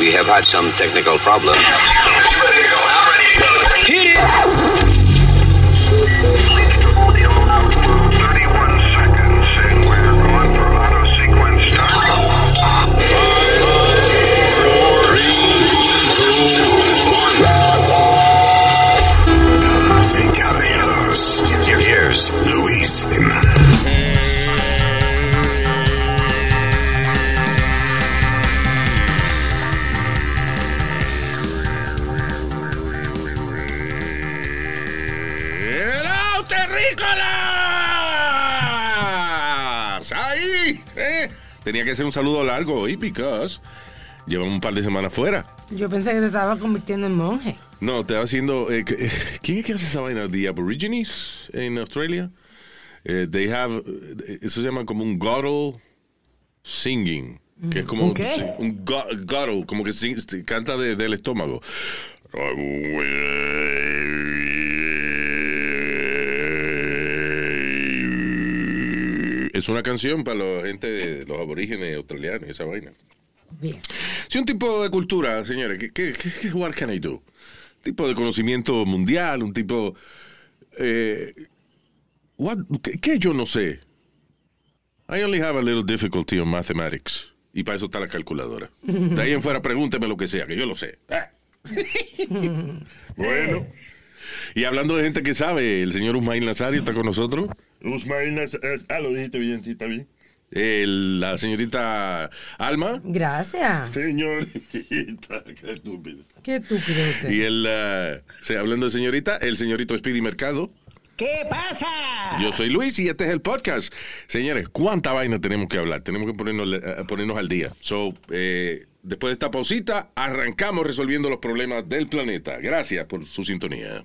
We have had some technical problems. Hit it! Luis Elizondo. ¡Hello, terrícolas! ¡Ahí! Tenía que hacer un saludo largo hoy, because llevamos un par de semanas fuera. Yo pensé que te estaba convirtiendo en monje. No, te va haciendo... ¿quién es que hace esa vaina? The Aborigines en Australia. They have... Eso se llama como un guttural singing. Que es como un guttural, como que canta del estómago. Es una canción para la gente de los aborígenes australianos y esa vaina. Bien. Si un tipo de cultura, señores, ¿qué what can I do? Tipo de conocimiento mundial, un tipo... ¿Qué yo no sé? I only have a little difficulty on mathematics. Y para eso está la calculadora. De ahí en fuera, pregúnteme lo que sea, que yo lo sé. Bueno. Y hablando de gente que sabe, el señor Humayne Lazari está con nosotros. Humayne Lazari. Ah, lo dijiste bien, sí, está bien. La señorita Alma. Gracias. Señorita, qué estúpido. Qué estúpido usted. Y hablando de señorita, el señorito Speedy Mercado. ¿Qué pasa? Yo soy Luis y este es el podcast. Señores, ¿cuánta vaina tenemos que hablar? Tenemos que ponernos al día. So, después de esta pausita, arrancamos resolviendo los problemas del planeta. Gracias por su sintonía.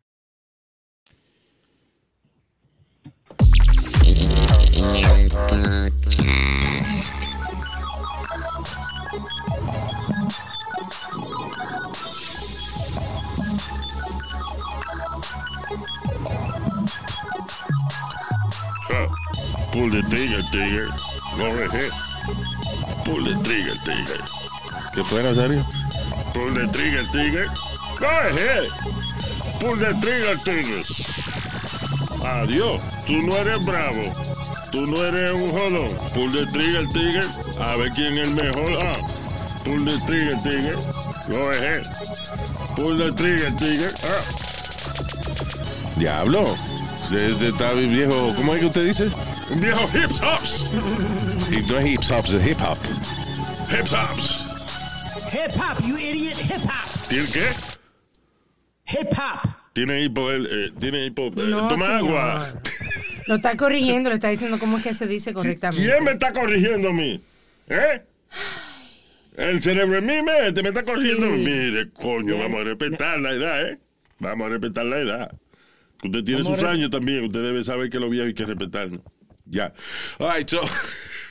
El podcast. Pull the trigger, trigger. Go ahead. Pull the trigger, trigger. ¿Qué fue, Nazario? Pull the trigger, trigger. Go ahead. Pull the trigger, trigger. Adiós. Tú no eres bravo. Tú no eres un jodón. Pull the trigger, trigger. A ver quién es el mejor. Ah. Pull the trigger, trigger. Go ahead. Pull the trigger, trigger. Ah. Diablo. Este está viejo. ¿Cómo es que usted dice? Un viejo hips hops. Y no es hips hops, es hip hop. Hips hops. Hip hop, you idiot. Hip hop. ¿Tiene qué? Hip hop. Tiene hipo. Tiene hipo. No, toma señor. Agua. Lo está corrigiendo, le está diciendo cómo es que se dice correctamente. ¿Quién me está corrigiendo a mí? ¿Eh? El cerebro mime me está corrigiendo. Sí. Mire, coño, vamos a respetar la edad, ¿eh? Vamos a respetar la edad. Usted tiene sus años también, usted debe saber que los viejos hay que respetar. Ya. Ay, so,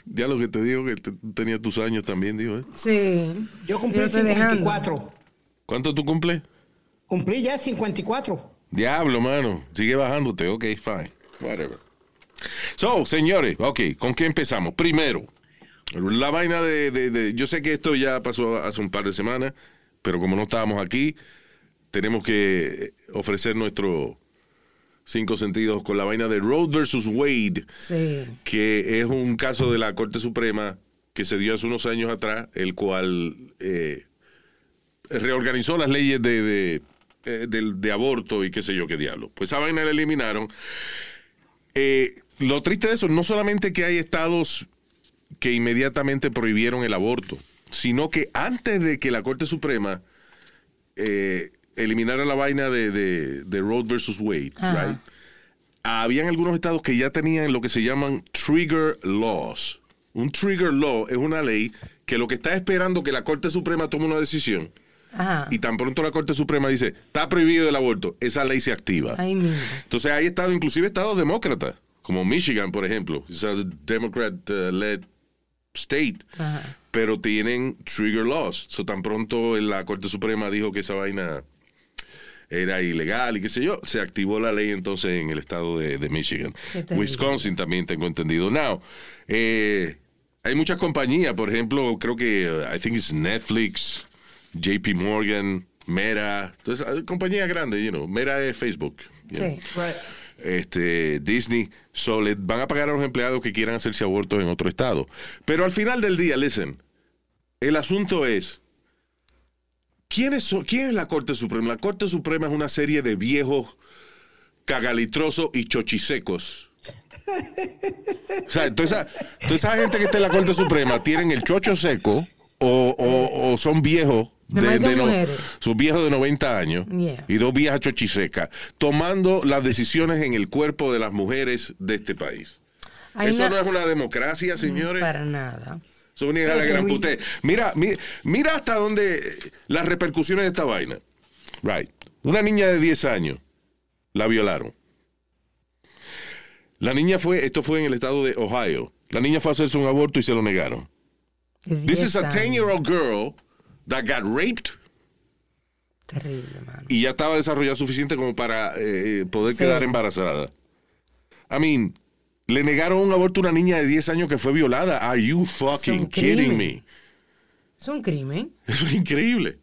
ya lo que te digo, que tenías tus años también, digo, ¿eh? Sí. Yo cumplí 54. ¿Cuánto tú cumplí? Cumplí ya 54. Diablo, mano. Sigue bajándote, ok, fine. Whatever. So, señores, ok, ¿con qué empezamos? Primero, la vaina de yo sé que esto ya pasó hace un par de semanas, pero como no estábamos aquí, tenemos que ofrecer nuestros 5 sentidos con la vaina de Roe vs. Wade, sí, que es un caso de la Corte Suprema que se dio hace unos años atrás, el cual reorganizó las leyes de de aborto y qué sé yo qué diablo. Pues esa vaina la eliminaron. Lo triste de eso, no solamente que hay estados que inmediatamente prohibieron el aborto, sino que antes de que la Corte Suprema eliminara la vaina de Roe vs. Wade, right, habían algunos estados que ya tenían lo que se llaman trigger laws. Un trigger law es una ley que lo que está esperando que la Corte Suprema tome una decisión. Ajá. Y tan pronto la Corte Suprema dice, está prohibido el aborto, esa ley se activa. Ay, entonces hay estados, inclusive estados demócratas, como Michigan, por ejemplo. Es un Democrat-led state. Ajá. Pero tienen trigger laws. So, tan pronto la Corte Suprema dijo que esa vaina era ilegal y qué sé yo, se activó la ley entonces en el estado de Michigan. Wisconsin también tengo entendido. Now, hay muchas compañías, por ejemplo, creo que, I think it's Netflix, JP Morgan, Meta, entonces compañías grandes, you know, Meta es Facebook. Sí, know. Right. Disney, so le van a pagar a los empleados que quieran hacerse abortos en otro estado. Pero al final del día, listen, el asunto es, ¿quién es la Corte Suprema? La Corte Suprema es una serie de viejos cagalitrosos y chochisecos. O sea, toda esa gente que está en la Corte Suprema tienen el chocho seco o son viejos. Son viejos de 90 años, yeah, y dos viejas chochisecas tomando las decisiones en el cuerpo de las mujeres de este país. Eso no es una democracia, señores. Para nada. Son una hija de la gran puta. Mira hasta dónde las repercusiones de esta vaina. Right. Una niña de 10 años la violaron. La niña esto fue en el estado de Ohio. La niña fue a hacerse un aborto y se lo negaron. This is a 10-year-old girl that got raped. Terrible, mano. Y ya estaba desarrollada suficiente como para poder quedar embarazada. I mean, le negaron un aborto a una niña de 10 años que fue violada. Are you fucking kidding me? Es un crimen. Eso es increíble.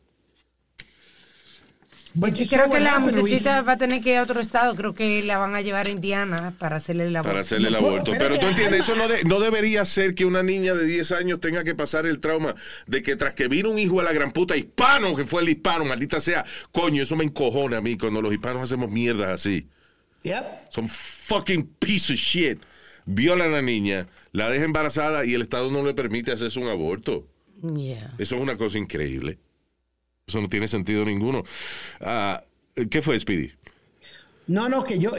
Y creo que la muchachita va a tener que ir a otro estado. Creo que la van a llevar a Indiana para hacerle el aborto. Pero tú entiendes, eso no debería ser que una niña de 10 años tenga que pasar el trauma de que tras que vino un hijo a la gran puta hispano, que fue el hispano, maldita sea. Coño, eso me encojona a mí cuando los hispanos hacemos mierdas así. Yep. Son fucking piece of shit. Violan a la niña, la deja embarazada y el estado no le permite hacerse un aborto. Yeah. Eso es una cosa increíble. Eso no tiene sentido ninguno. ¿Qué fue, Speedy? No, que yo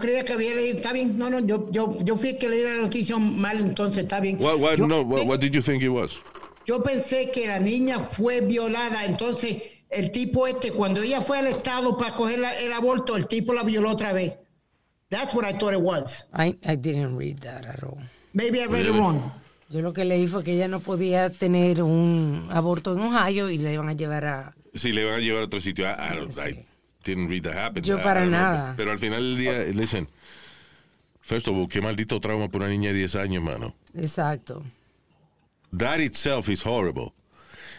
creía que había leído. Está bien. Yo fui que leí la noticia mal, entonces está bien. What did you think it was? Yo pensé que la niña fue violada, entonces el tipo cuando ella fue al estado para coger el aborto, el tipo la violó otra vez. That's what I thought it was. I didn't read that at all. Maybe I read it wrong. Yo lo que leí fue que ella no podía tener un aborto en Ohio y la iban a llevar a... Sí, le iban a llevar a otro sitio. I didn't read that happen. Yo para nada. Pero al final del día, listen, first of all, qué maldito trauma por una niña de 10 años, mano. Exacto. That itself is horrible.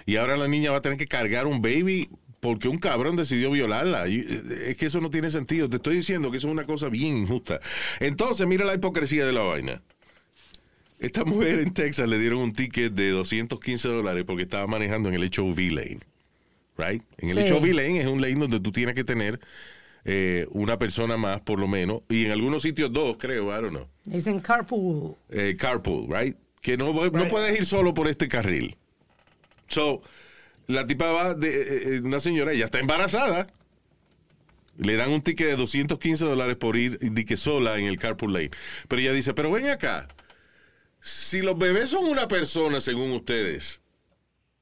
Y ahora la niña va a tener que cargar un baby porque un cabrón decidió violarla. Es que eso no tiene sentido. Te estoy diciendo que eso es una cosa bien injusta. Entonces, mira la hipocresía de la vaina. Esta mujer en Texas le dieron un ticket de $215 porque estaba manejando en el HOV lane. Right? En el HOV lane es un lane donde tú tienes que tener una persona más, por lo menos. Y en algunos sitios dos, creo, I don't know. Dicen carpool. Carpool, right? Que no puedes ir solo por este carril. So, la tipa va de una señora, ella está embarazada. Le dan un ticket de $215 por ir de que sola en el carpool lane. Pero ella dice, pero ven acá. Si los bebés son una persona, según ustedes,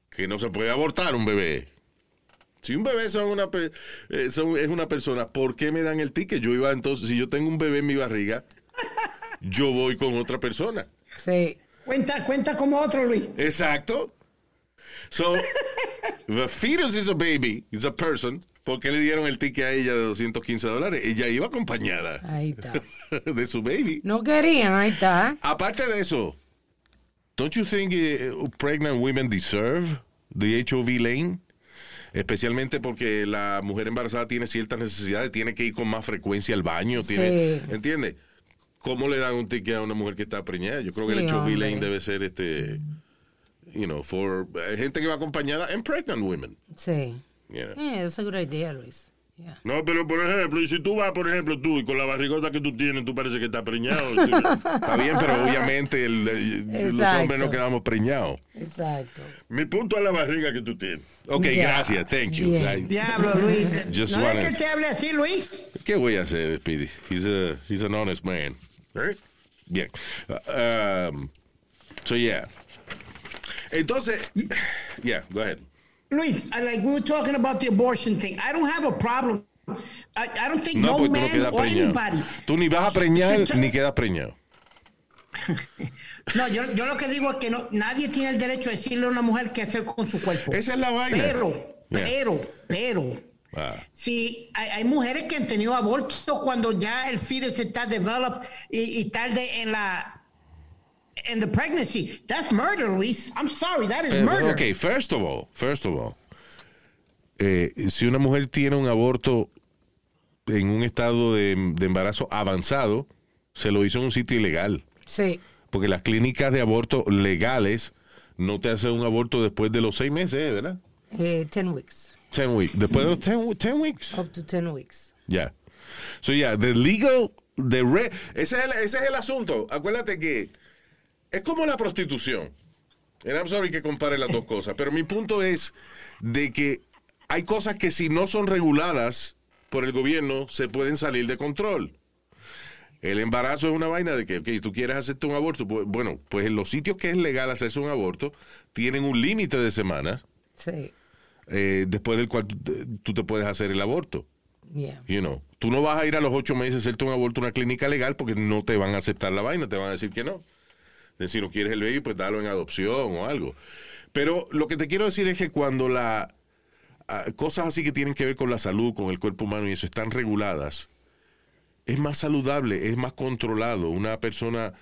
que no se puede abortar un bebé. Si un bebé es una persona, ¿por qué me dan el ticket? Yo iba entonces, si yo tengo un bebé en mi barriga, yo voy con otra persona. Sí. Cuenta como otro, Luis. Exacto. So, the fetus is a baby, is a person. ¿Por qué le dieron el ticket a ella de $215? Ella iba acompañada. Ahí está. De su baby. No querían, ahí está. Aparte de eso, don't you think pregnant women deserve the HOV lane? Especialmente porque la mujer embarazada tiene ciertas necesidades, tiene que ir con más frecuencia al baño, tiene, ¿entiendes? ¿Cómo le dan un ticket a una mujer que está preñada? Yo creo que el HOV lane debe ser gente que va acompañada and pregnant women. Sí. Yeah. Yeah, that's a good idea, Luis. Yeah. No, pero por ejemplo, y si tú vas, por ejemplo, tú y con la barrigota que tú tienes, tú parece que estás preñado. Está bien, pero obviamente los hombres no quedamos preñados. Exacto. Mi punto es la barriga que tú tienes. Ok, yeah. Gracias, thank you. Yeah. Diablo, Luis. No es que te hable así, Luis. ¿Qué voy a hacer, Speedy? He's an honest man. ¿Eh? Bien. Yeah. Entonces, yeah, go ahead. Luis, like we were talking about the abortion thing. I don't have a problem. I don't think no man no or preñado. Anybody. Tú ni vas a preñar ni quedas preñado. No, yo lo que digo es que no, nadie tiene el derecho a decirle a una mujer qué hacer con su cuerpo. Esa es la vaina. Pero, si hay mujeres que han tenido abortos cuando ya el fetus está developed y tarde en la... And the pregnancy, that's murder, Luis. I'm sorry, that is murder. Okay, first of all, si una mujer tiene un aborto en un estado de embarazo avanzado, se lo hizo en un sitio ilegal. Sí. Porque las clínicas de aborto legales no te hacen un aborto después de los 6 meses, ¿verdad? 10 weeks. 10 weeks. Después de los 10 weeks. Up to 10 weeks. Yeah. So yeah, the legal, ese es el asunto. Acuérdate que es como la prostitución. And I'm sorry que compare las dos cosas, pero mi punto es de que hay cosas que si no son reguladas por el gobierno, se pueden salir de control. El embarazo es una vaina de que, ok, tú quieres hacerte un aborto, pues en los sitios que es legal hacerse un aborto, tienen un límite de semanas, sí, después del cual tú te puedes hacer el aborto. Yeah. You know, tú no vas a ir a los 8 meses a hacerte un aborto a una clínica legal porque no te van a aceptar la vaina, te van a decir que no. Si no quieres el baby, pues dalo en adopción o algo. Pero lo que te quiero decir es que cuando cosas así que tienen que ver con la salud, con el cuerpo humano y eso, están reguladas, es más saludable, es más controlado. Una persona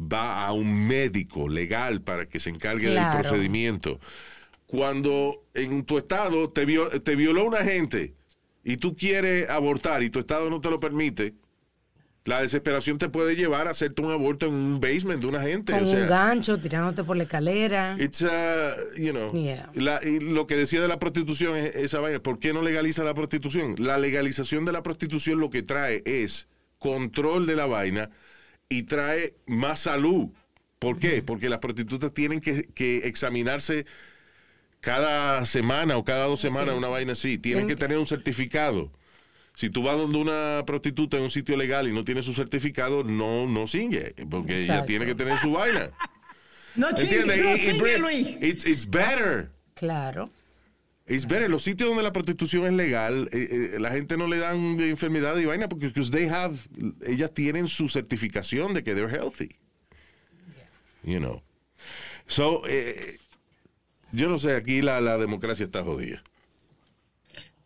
va a un médico legal para que se encargue, claro, del procedimiento. Cuando en tu estado te violó una gente y tú quieres abortar y tu estado no te lo permite, la desesperación te puede llevar a hacerte un aborto en un basement de una gente. Con un gancho, tirándote por la escalera. Yeah. Y lo que decía de la prostitución es esa vaina. ¿Por qué no legaliza la prostitución? La legalización de la prostitución lo que trae es control de la vaina y trae más salud. ¿Por qué? Porque las prostitutas tienen que examinarse cada semana o cada 2 semanas, sí, una vaina así. Tienen que tener un certificado. Si tú vas donde una prostituta en un sitio legal y no tiene su certificado, no sigue, porque exacto, ella tiene que tener su vaina. No chingue, Luis. It's better. Claro. It's better. Los sitios donde la prostitución es legal, la gente no le dan enfermedad y vaina porque ellas tienen su certificación de que they're healthy. Yeah. You know. So, yo no sé, aquí la democracia está jodida.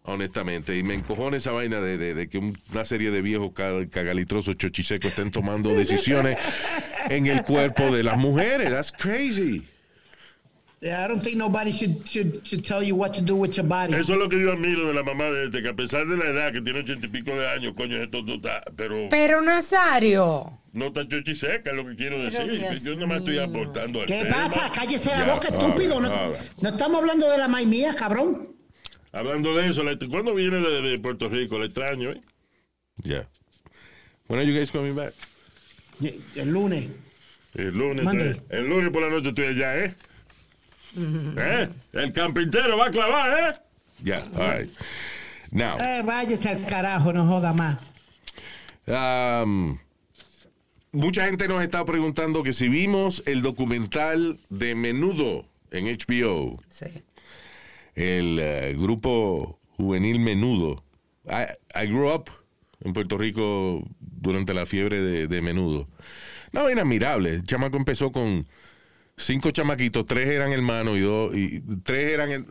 Honestamente, y me encojona esa vaina de que una serie de viejos cagalitrosos chochisecos estén tomando decisiones en el cuerpo de las mujeres. That's crazy. Yeah, I don't think nobody should tell you what to do with your body. Eso es lo que yo admiro de la mamá desde que, a pesar de la edad, que tiene 80 y pico de años, coño, esto no está, pero Nazario. No está chochiseca, es lo que quiero decir. Yo no me estoy aportando al tema. ¿Qué pasa? Cállese la boca, estúpido. No estamos hablando de la maíz mía, cabrón. Hablando de eso, ¿cuándo viene de Puerto Rico? La extraño, ¿eh? Yeah. When are you guys coming back? El lunes. El lunes por la noche estoy allá, ¿eh? ¿Eh? El campintero va a clavar, ¿eh? Yeah, all right. Now. Váyase al carajo, no joda más. Mucha gente nos está preguntando que si vimos el documental de Menudo en HBO. Sí. El grupo juvenil Menudo. I grew up en Puerto Rico durante la fiebre de Menudo. No, inadmirable. El chamaco empezó con 5 chamaquitos, 3 eran hermanos y tres eran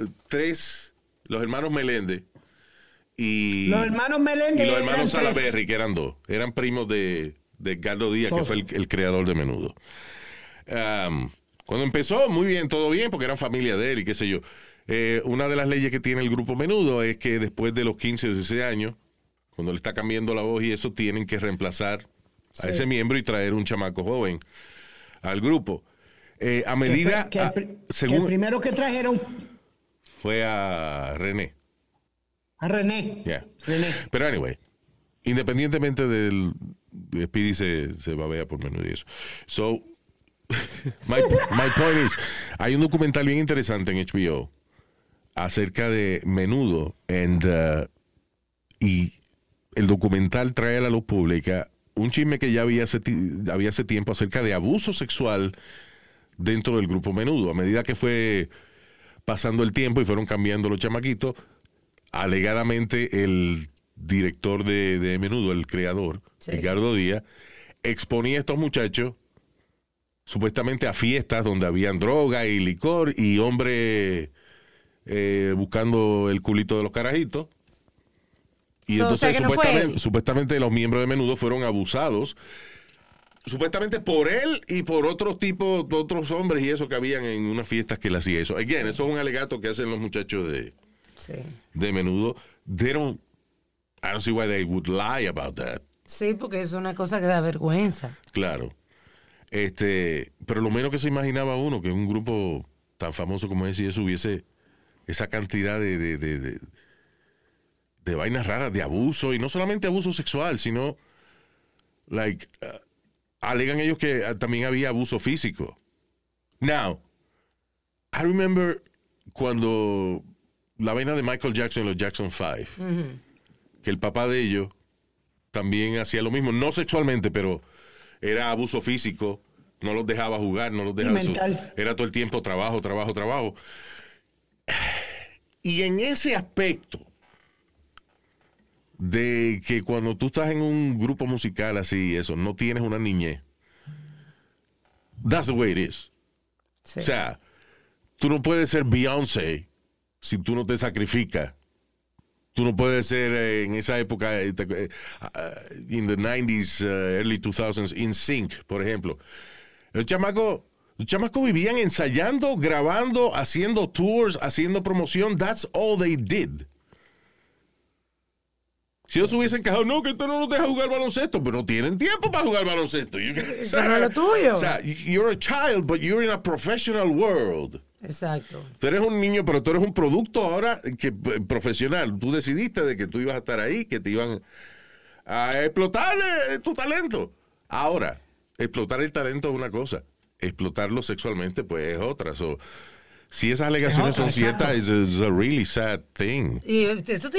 los hermanos Meléndez y los hermanos Meléndez y los hermanos Salaberry, que eran 2. Eran primos de Ricardo Díaz, que fue el creador de Menudo. Cuando empezó, muy bien, todo bien, porque eran familia de él y qué sé yo. Una de las leyes que tiene el grupo Menudo es que después de los 15 o 16 años, cuando le está cambiando la voz y eso, tienen que reemplazar a ese miembro y traer un chamaco joven al grupo. A medida... Que el primero que trajeron... Fue a René. A René. Yeah. René. Pero anyway, independientemente del Speedy se babea por menudo y eso. So, my point is, hay un documental bien interesante en HBO acerca de Menudo y el documental trae a la luz pública un chisme que ya había hace tiempo acerca de abuso sexual dentro del grupo Menudo. A medida que fue pasando el tiempo y fueron cambiando los chamaquitos, alegadamente el director de Menudo, el creador, sí, Ricardo Díaz, exponía a estos muchachos supuestamente a fiestas donde habían droga y licor y hombres buscando el culito de los carajitos. Y entonces supuestamente los miembros de Menudo fueron abusados, supuestamente por él y por otros tipos, otros hombres y eso que habían en unas fiestas que él hacía eso. Again, eso es un alegato que hacen los muchachos de Menudo. I don't see why they would lie about that. Sí, porque es una cosa que da vergüenza. Claro. Pero lo menos que se imaginaba uno, que un grupo tan famoso como ese y eso hubiese esa cantidad de vainas raras, de abuso, y no solamente abuso sexual, sino alegan ellos que también había abuso físico. Now, I remember cuando la vaina de Michael Jackson, los Jackson 5, mm-hmm, que el papá de ellos también hacía lo mismo, no sexualmente, pero era abuso físico, no los dejaba jugar, no los dejaba... Era todo el tiempo trabajo. Y en ese aspecto de que cuando tú estás en un grupo musical así, eso, no tienes una niñez. That's the way it is. Sí. O sea, tú no puedes ser Beyoncé si tú no te sacrificas. Tú no puedes ser en esa época, in the 90s, early 2000s, in sync, por ejemplo. Los chamacos vivían ensayando, grabando, haciendo tours, haciendo promoción. That's all they did. Si ellos hubiesen cajado, no, que esto no los deja jugar baloncesto, pero no tienen tiempo para jugar baloncesto. Eso no es lo tuyo. O sea, you're a child, but you're in a professional world. Exacto. Tú eres un niño, pero tú eres un producto ahora profesional. Tú decidiste de que tú ibas a estar ahí, que te iban a explotar tu talento. Ahora, explotar el talento es una cosa. Explotarlo sexualmente, pues, es otra. So, si esas alegaciones son ciertas, it's a really sad thing. Y eso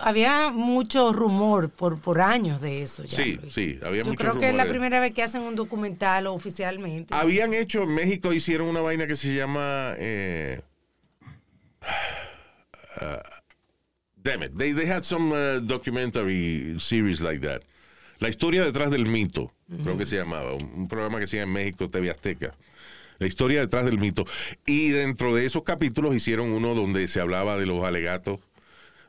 había mucho rumor por años de eso. Ya, sí, Luis. Sí, había mucho rumor. Yo creo que es la primera vez que hacen un documental oficialmente. Habían hecho en México, hicieron una vaina que se llama... damn it, they had some documentary series like that. La historia detrás del mito, uh-huh, creo que se llamaba. Un programa que se llama en México TV Azteca. La historia detrás del mito. Y dentro de esos capítulos hicieron uno donde se hablaba de los alegatos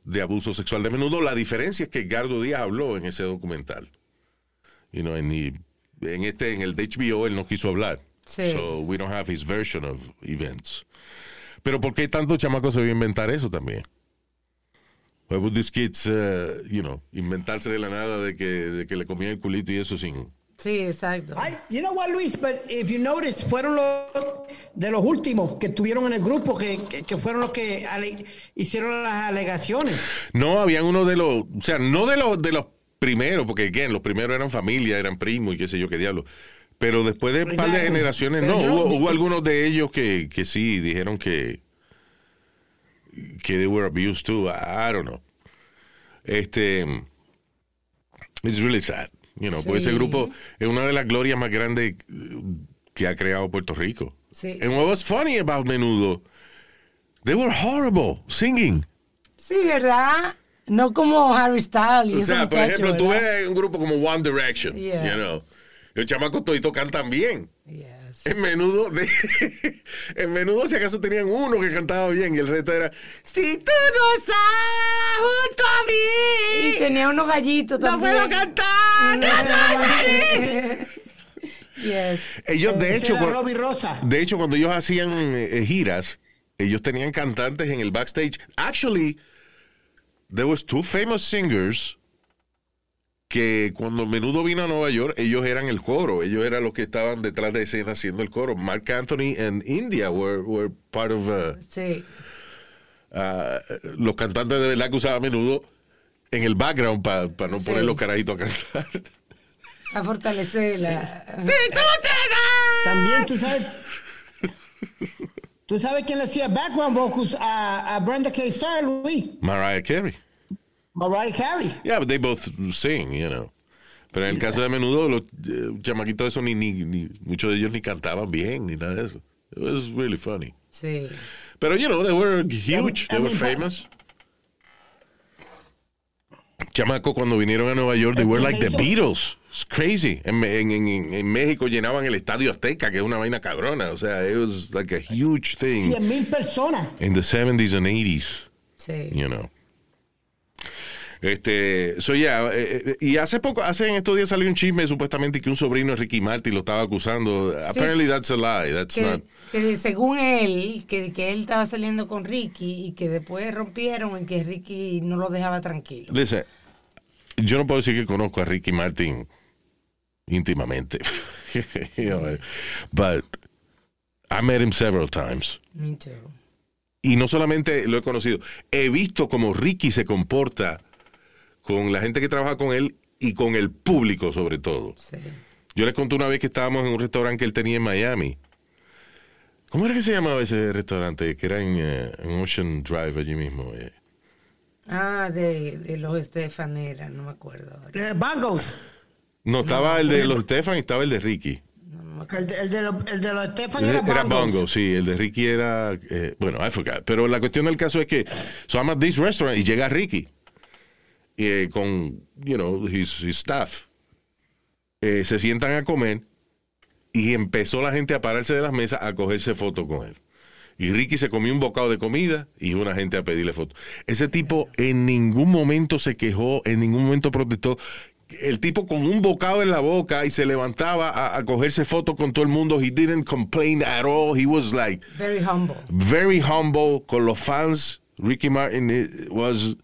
de abuso sexual de Menudo. La diferencia es que Ricardo Díaz habló en ese documental. You know, en el de HBO él no quiso hablar. Sí. So we don't have his version of events. Pero ¿por qué tanto chamaco se vio inventar eso también? Why would these kids, inventarse de la nada de que le comían el culito y eso sin... Sí, exacto. You know what, Luis, but if you notice, fueron de los últimos que estuvieron en el grupo, que fueron los que hicieron las alegaciones. No, habían uno de los, o sea, no de los primeros, porque again, los primeros eran familia, eran primos y qué sé yo qué diablo. Pero después de un par de generaciones, no, hubo algunos de ellos que sí dijeron que they were abused too. I don't know. It's really sad. You know, sí. Pues ese grupo es una de las glorias más grandes que ha creado Puerto Rico. Sí. And what was funny about Menudo, they were horrible singing. Sí, ¿verdad? No como Harry Styles. O sea, por ejemplo, ¿verdad? Tú ves un grupo como One Direction, yeah, you know. Los chamacos toditos cantan bien. Yes. En Menudo, si acaso tenían uno que cantaba bien y el resto era, si tú no estás junto a mí. Y tenía unos gallitos también. No puedo cantar, no soy feliz. Yes. Ellos, de hecho, cuando ellos hacían giras, ellos tenían cantantes en el backstage. Actually, there was two famous singers que cuando Menudo vino a Nueva York, ellos eran el coro. Ellos eran los que estaban detrás de escena haciendo el coro. Mark Anthony and India were part of los cantantes de verdad que usaba Menudo en el background para no poner los carajitos a cantar. A fortalecer la... También, ¿tú sabes quién le hacía background vocals a Brenda K. Starr, Luis? Mariah Carey. Yeah, but they both sing, you know. Pero en el caso de Menudo, los chamaquitos esos, ni muchos de ellos ni cantaban bien, ni nada de eso. It was really funny. Sí. Pero, you know, they were huge. They were famous. Chamaco, cuando vinieron a Nueva York, they were like the Beatles. It's crazy. En México llenaban el Estadio Azteca, que es una vaina cabrona. O sea, it was like a huge thing. 100,000 personas. In the 70s and 80s. Sí. You know. Y hace en estos días salió un chisme supuestamente que un sobrino de Ricky Martin lo estaba acusando. Sí. Apparently that's a lie. Que según él, que él estaba saliendo con Ricky y que después rompieron en que Ricky no lo dejaba tranquilo. Listen, yo no puedo decir que conozco a Ricky Martin íntimamente. You know, but I met him several times. Me too. Y no solamente lo he conocido, he visto cómo Ricky se comporta con la gente que trabaja con él y con el público sobre todo. Sí. Yo les conté una vez que estábamos en un restaurante que él tenía en Miami. ¿Cómo era que se llamaba ese restaurante? Que era en Ocean Drive allí mismo. Ah, de los Stefan era, no me acuerdo. Bangos. No, estaba el de los Stefan y estaba el de Ricky. El de los Stefan era Bangos. Era Bangos, sí. El de Ricky era... I forgot. Pero la cuestión del caso es que so I'm at this restaurant y llega Ricky. Con, you know, his staff, se sientan a comer y empezó la gente a pararse de las mesas a cogerse fotos con él. Y Ricky se comió un bocado de comida y una gente a pedirle fotos. Ese tipo en ningún momento se quejó, en ningún momento protestó. El tipo con un bocado en la boca y se levantaba a cogerse fotos con todo el mundo. He didn't complain at all. He was like... Very humble. Very humble con los fans. Ricky Martin was...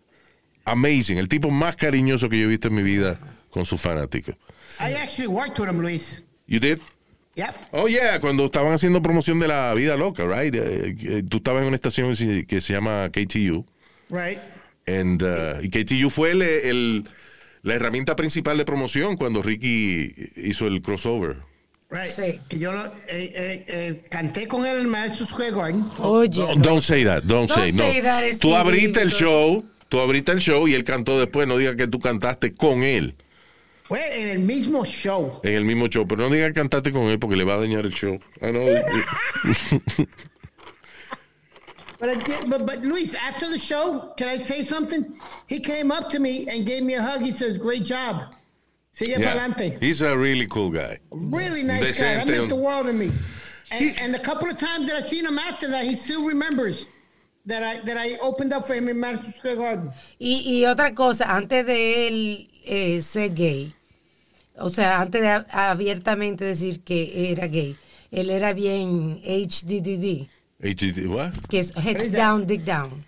amazing, el tipo más cariñoso que yo he visto en mi vida con sus fanáticos. I actually worked with him, Luis. You did? Yep. Oh yeah, cuando estaban haciendo promoción de La Vida Loca, right? Tú estabas en una estación que se llama KTU. Right. Y KTU fue la herramienta principal de promoción cuando Ricky hizo el crossover. Right. Sí. Que yo canté con él en Madison Square Garden. Oye. No, don't say that. No. Tú abriste el show. Y él cantó después. No digas que tú cantaste con él. Fue en el mismo show. Pero no digas que cantaste con él porque le va a dañar el show. I know. But Luis, after the show, can I say something? He came up to me and gave me a hug. He says, "Great job. Sigue pa'lante." He's a really cool guy. Really nice guy. That meant the world to me. And a couple of times that I've seen him after that, he still remembers. That I opened up for him in Madison Square Garden. Y otra cosa, antes de él ser gay, o sea, antes de abiertamente decir que era gay, él era bien HDDD. HDD, what? Que es Heads Down, Dick Down.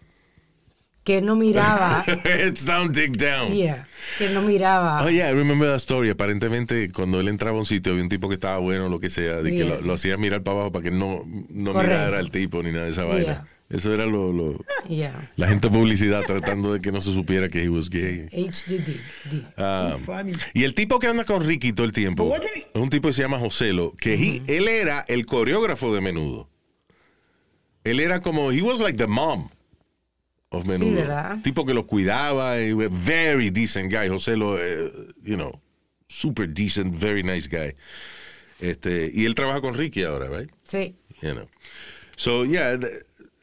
Que no miraba. Heads Down, Dick Down. Yeah, que no miraba. Oh, yeah, I remember that story. Aparentemente, cuando él entraba a un sitio, había un tipo que estaba bueno o lo que sea, y que lo hacía mirar para abajo para que no mirara al tipo ni nada de esa vaina. Eso era la gente de publicidad tratando de que no se supiera que he was gay. HDD. Y el tipo que anda con Ricky todo el tiempo es un tipo que se llama Joselo, que él era el coreógrafo de Menudo. Él era como, he was like the mom of Menudo. Sí, ¿verdad? Tipo que los cuidaba, very decent guy. Joselo, you know, super decent, very nice guy. Y él trabaja con Ricky ahora, right? Sí. You know. So, yeah...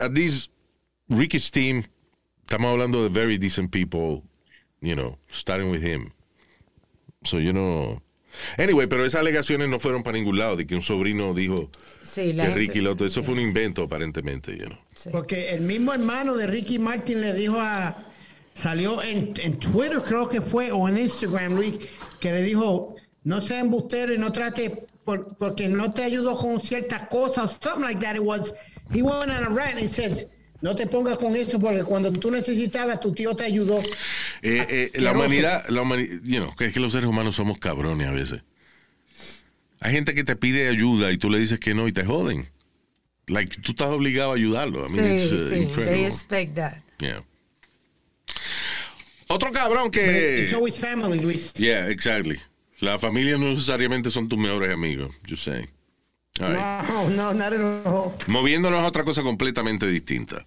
At least Ricky's team, estamos hablando de very decent people, you know, starting with him. So, you know. Anyway, pero esas alegaciones no fueron para ningún lado, de que un sobrino dijo que Ricky lo... Eso fue un invento, aparentemente, you know. Sí. Porque el mismo hermano de Ricky Martin le dijo salió en Twitter, creo que fue, o en Instagram, Rick, que le dijo, no sea embustero y no trate, porque no te ayudó con ciertas cosas, something like that, it was... He went on a rant and said, no te pongas con eso porque cuando tú necesitabas, tu tío te ayudó. La humanidad, you know, que es que los seres humanos somos cabrones a veces. Hay gente que te pide ayuda y tú le dices que no y te joden. like, tú estás obligado a ayudarlo. I mean, sí, it's, sí, incredible. They expect that. Yeah. Otro cabrón que... It's always family, Luis. Yeah, exactly. La familia no necesariamente son tus mejores amigos. Just saying. All right. No, not at all. Moviéndonos a otra cosa completamente distinta.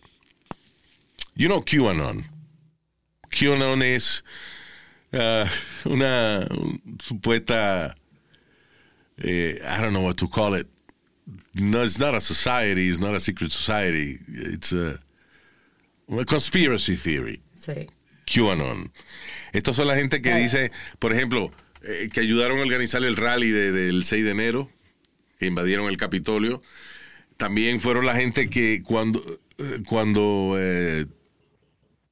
You know QAnon. QAnon es una supuesta... I don't know what to call it. No, it's not a society. It's not a secret society. It's a conspiracy theory. Sí. QAnon. Estos son la gente que dice, por ejemplo, que ayudaron a organizar el rally del 6 de enero, que invadieron el Capitolio. También fueron la gente que cuando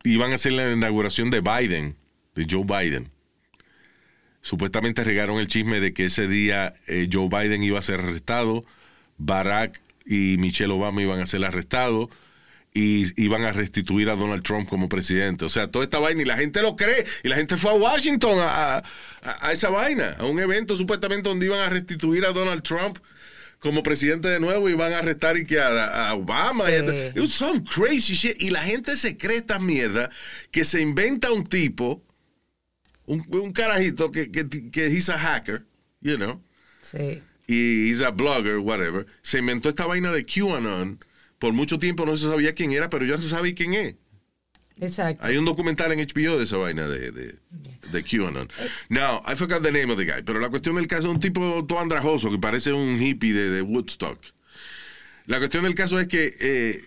iban a hacer la inauguración de Joe Biden, supuestamente regaron el chisme de que ese día Joe Biden iba a ser arrestado, Barack y Michelle Obama iban a ser arrestados, y iban a restituir a Donald Trump como presidente. O sea, toda esta vaina, y la gente lo cree, y la gente fue a Washington a esa vaina, a un evento supuestamente donde iban a restituir a Donald Trump como presidente de nuevo, y van a arrestar y que a Obama. Sí. It was some crazy shit. Y la gente se cree esta mierda que se inventa un tipo, un carajito que he's a hacker, you know. Sí. Y he's a blogger, whatever. Se inventó esta vaina de QAnon. Por mucho tiempo no se sabía quién era, pero ya se sabe quién es. Exacto. Hay un documental en HBO de esa vaina de QAnon. Now, I forgot the name of the guy, pero la cuestión del caso es un tipo todo andrajoso que parece un hippie de Woodstock. La cuestión del caso es que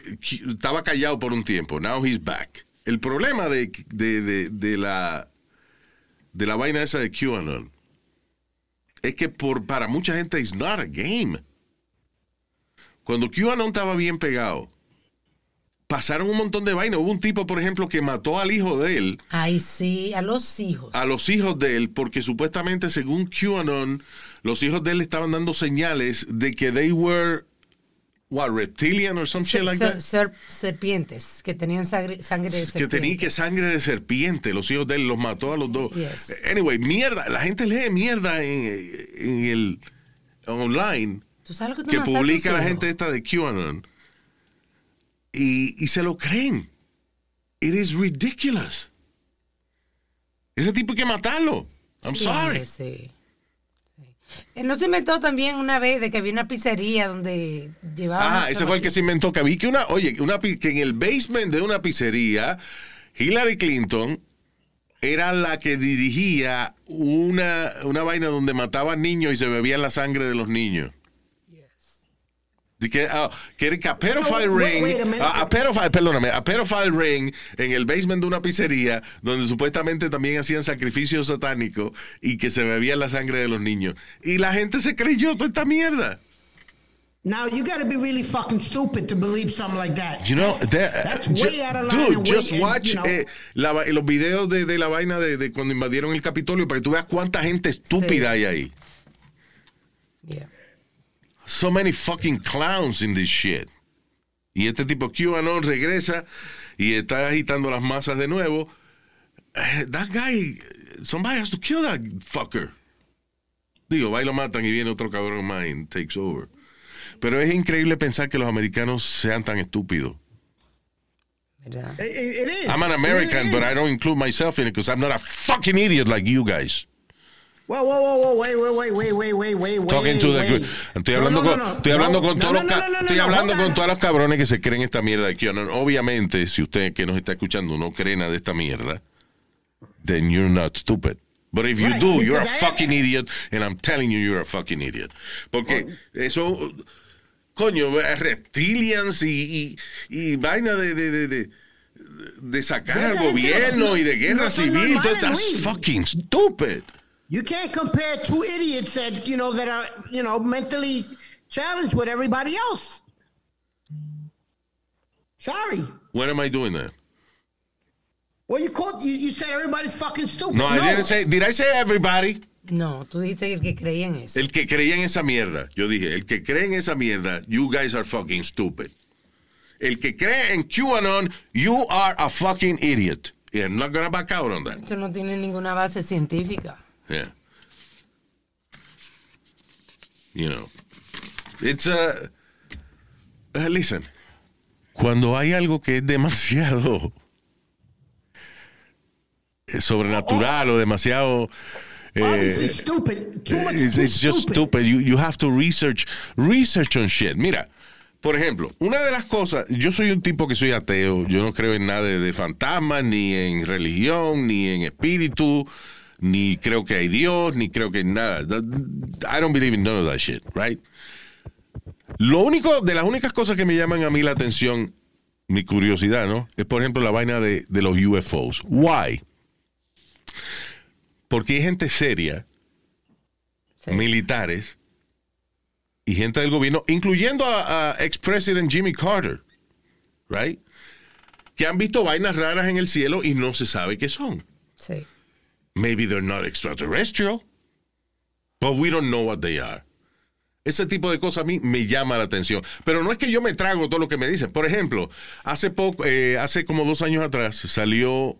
estaba callado por un tiempo. Now he's back. El problema de la vaina esa de QAnon es que para mucha gente it's not a game. Cuando QAnon estaba bien pegado, pasaron un montón de vainas. Hubo un tipo, por ejemplo, que mató al hijo de él. Ay, sí, a los hijos. A los hijos de él, porque supuestamente, según QAnon, los hijos de él estaban dando señales de que they were, what, reptilian or some shit like that? Serpientes, que tenían sangre de serpiente. Que tenían sangre de serpiente. Los hijos de él los mató a los dos. Yes. Anyway, mierda. La gente lee mierda en el online. ¿Tú sabes lo que publica la gente esta de QAnon? Y se lo creen. It is ridiculous. Ese tipo hay que matarlo. I'm sorry. Hombre, sí. ¿No se inventó también una vez de que había una pizzería donde llevaban... ese fue el que se inventó. Que vi que que en el basement de una pizzería, Hillary Clinton era la que dirigía una vaina donde mataba niños y se bebían la sangre de los niños. Que a pedophile ring, a pedophile ring en el basement de una pizzería donde supuestamente también hacían sacrificios satánicos y que se bebía la sangre de los niños. Y la gente se creyó toda esta mierda. Now you gotta be really fucking stupid to believe something like that. You know, that's way out of line. Dude, just watch los videos de la vaina de cuando invadieron el Capitolio para que tú veas cuánta gente estúpida hay ahí. Yeah. So many fucking clowns in this shit. Y este tipo QAnon regresa y está agitando las masas de nuevo. That guy, somebody has to kill that fucker. Digo, va y lo matan y viene otro cabrón más y takes over. Pero es increíble pensar que los americanos sean tan estúpidos. ¿Verdad? It is. I'm an American, but I don't include myself in it because I'm not a fucking idiot like you guys. Wow, wait. Talking to the group. Estoy hablando con todos los cabrones que se creen esta mierda de QAnon. Obviamente, si usted que nos está escuchando no cree nada de esta mierda, then you're not stupid. But if you do, you're a fucking idiot, and I'm telling you, you're a fucking idiot. Porque eso, coño, reptilians y vaina de sacar al gobierno y de guerra civil. That's fucking stupid. You can't compare two idiots that are mentally challenged with everybody else. Sorry. When am I doing that? Well, you said everybody's fucking stupid. No, I didn't say. Did I say everybody? No, tú dijiste el que creía en eso. El que creía en esa mierda. Yo dije, el que cree en esa mierda, you guys are fucking stupid. El que cree en QAnon, you are a fucking idiot. Yeah, I'm not gonna back out on that. Esto no tiene ninguna base científica. Yeah. You know, it's Listen, cuando hay algo que es demasiado sobrenatural o demasiado... It's just stupid. You have to research on shit. Mira, por ejemplo, una de las cosas, yo soy un tipo que soy ateo, yo no creo en nada de fantasmas, ni en religión, ni en espíritu, ni creo que hay Dios, ni creo que hay nada. I don't believe in none of that shit, right? Lo único, de las únicas cosas que me llaman a mí la atención, mi curiosidad, ¿no? Es, por ejemplo, la vaina de los UFOs. Why? Porque hay gente seria, militares y gente del gobierno, incluyendo a ex-president Jimmy Carter, right? Que han visto vainas raras en el cielo y no se sabe qué son. Sí. Maybe they're not extraterrestrial, but we don't know what they are. Ese tipo de cosas a mí me llama la atención. Pero no es que yo me trago todo lo que me dicen. Por ejemplo, hace como 2 años atrás salió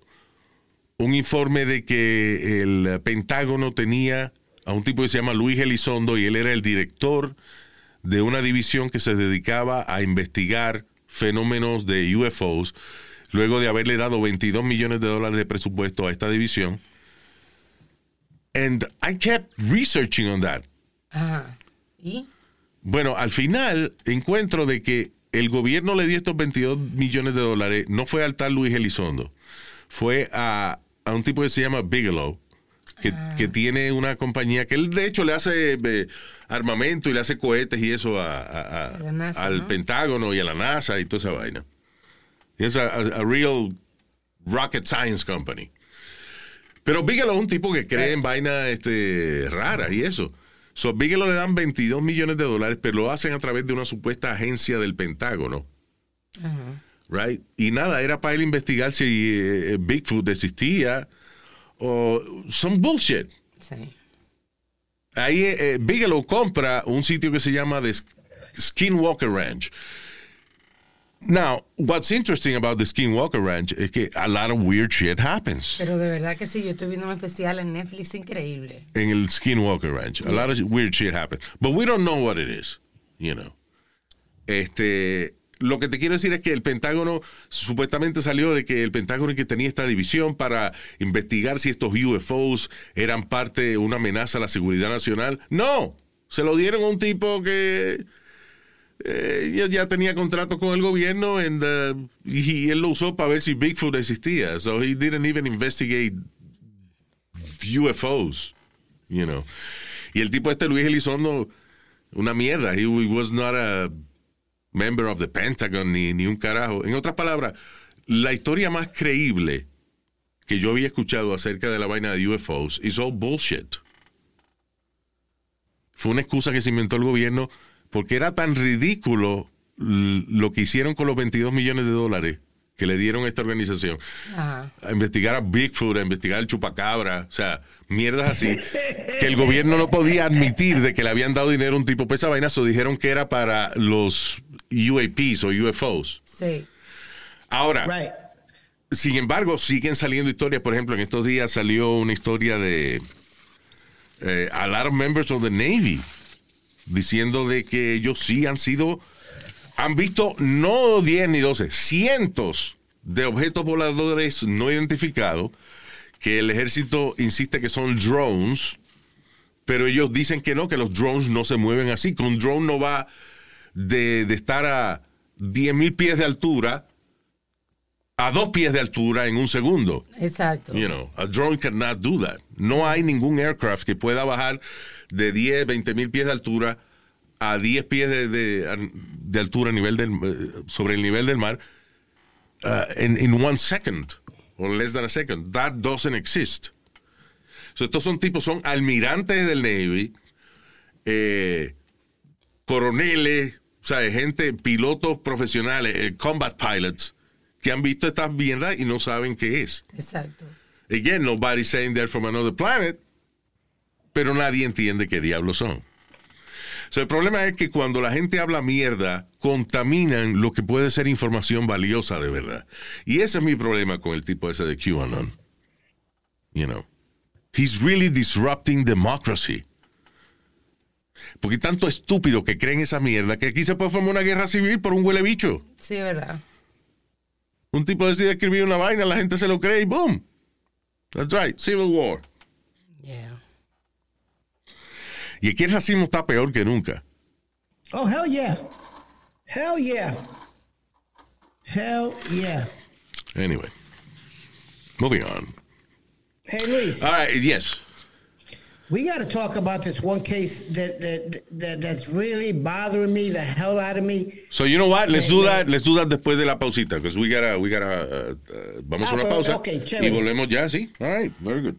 un informe de que el Pentágono tenía a un tipo que se llama Luis Elizondo y él era el director de una división que se dedicaba a investigar fenómenos de UFOs luego de haberle dado $22 millones de presupuesto a esta división. And I kept researching on that. Ajá. ¿Y? Bueno, al final encuentro de que el gobierno le dio estos $22 millones, no fue al tal Luis Elizondo, fue a un tipo que se llama Bigelow, que tiene una compañía que él de hecho le hace armamento y le hace cohetes y eso a NASA, al Pentágono y a la NASA y toda esa vaina. Es a real rocket science company. Pero Bigelow es un tipo que cree en vainas raras y eso. So Bigelow le dan $22 millones, pero lo hacen a través de una supuesta agencia del Pentágono. Uh-huh. Right? Y nada, era para él investigar si Bigfoot existía o some bullshit. Sí. Ahí Bigelow compra un sitio que se llama the Skinwalker Ranch. Now, what's interesting about the Skinwalker Ranch es que a lot of weird shit happens. Pero de verdad que sí, yo estoy viendo un especial en Netflix increíble. En el Skinwalker Ranch, a lot of weird shit happens. But we don't know what it is, you know. Lo que te quiero decir es que el Pentágono supuestamente salió de que el Pentágono que tenía esta división para investigar si estos UFOs eran parte de una amenaza a la seguridad nacional. No, se lo dieron a un tipo que... ya tenía contrato con el gobierno y él lo usó para ver si Bigfoot existía. So he didn't even investigate UFOs, you know. Y el tipo Luis Elizondo, una mierda. He was not a member of the Pentagon ni un carajo. En otras palabras, la historia más creíble que yo había escuchado acerca de la vaina de UFOs is all bullshit. Fue una excusa que se inventó el gobierno porque era tan ridículo lo que hicieron con los $22 millones que le dieron a esta organización. Ajá. A investigar a Bigfoot, a investigar al chupacabra, o sea, mierdas así, que el gobierno no podía admitir de que le habían dado dinero a un tipo pesa vainas, o dijeron que era para los UAPs o UFOs. Sí. Ahora, right. Sin embargo, siguen saliendo historias. Por ejemplo, en estos días salió una historia de a lot of members of the Navy diciendo de que ellos sí han visto no 10 ni 12, cientos de objetos voladores no identificados, que el ejército insiste que son drones, pero ellos dicen que no, que los drones no se mueven así, que un drone no va de estar a 10,000 pies de altura a 2 pies de altura en un segundo. Exacto. You know, a drone cannot do that. No hay ningún aircraft que pueda bajar de 20,000 pies de altura a 10 pies de altura sobre el nivel del mar in 1 second or less than a second. That doesn't exist. So estos son almirantes del Navy, coroneles, o sea, gente, pilotos profesionales, combat pilots, que han visto estas mierdas y no saben qué es. Exacto. Again, nobody's saying they're from another planet, pero nadie entiende qué diablos son. So, el problema es que cuando la gente habla mierda, contaminan lo que puede ser información valiosa de verdad. Y ese es mi problema con el tipo ese de QAnon. You know, he's really disrupting democracy. Porque hay tanto estúpido que creen esa mierda que aquí se puede formar una guerra civil por un huele bicho. Sí, verdad. Un tipo decide escribir una vaina, la gente se lo cree y boom. That's right, civil war. Yeah. Y aquí el racismo está peor que nunca. Oh, hell yeah. Hell yeah. Hell yeah. Anyway, moving on. Hey, Luis. All right, yes. We got to talk about this one case that's really bothering me the hell out of me. So you know what? Let's do that después de la pausita, because we gotta vamos a una pausa. Okay, y volvemos ya, sí. All right, very good.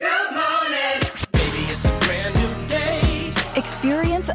Good morning. Baby, it's a brand new day. Experience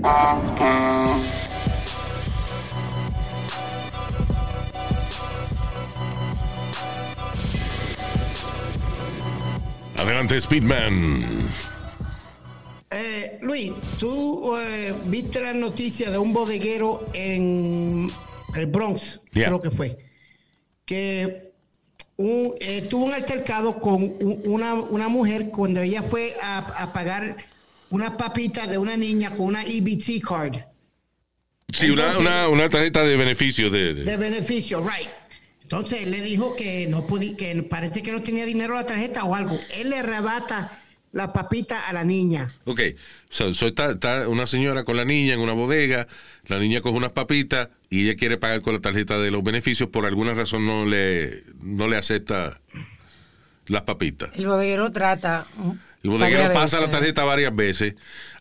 Podcast. Adelante, Speedman. Luis, tú viste la noticia de un bodeguero en el Bronx, yeah, creo que fue, que tuvo un altercado con una mujer cuando ella fue a pagar una papita de una niña con una EBT card. Sí, entonces, una tarjeta de beneficio. De beneficio, right. Entonces él le dijo que no podía, que parece que no tenía dinero la tarjeta o algo. Él le arrebata la papita a la niña. Ok, so está una señora con la niña en una bodega, la niña coge unas papitas y ella quiere pagar con la tarjeta de los beneficios, por alguna razón no le acepta las papitas. El bodeguero trata... El bodeguero pasa la tarjeta varias veces.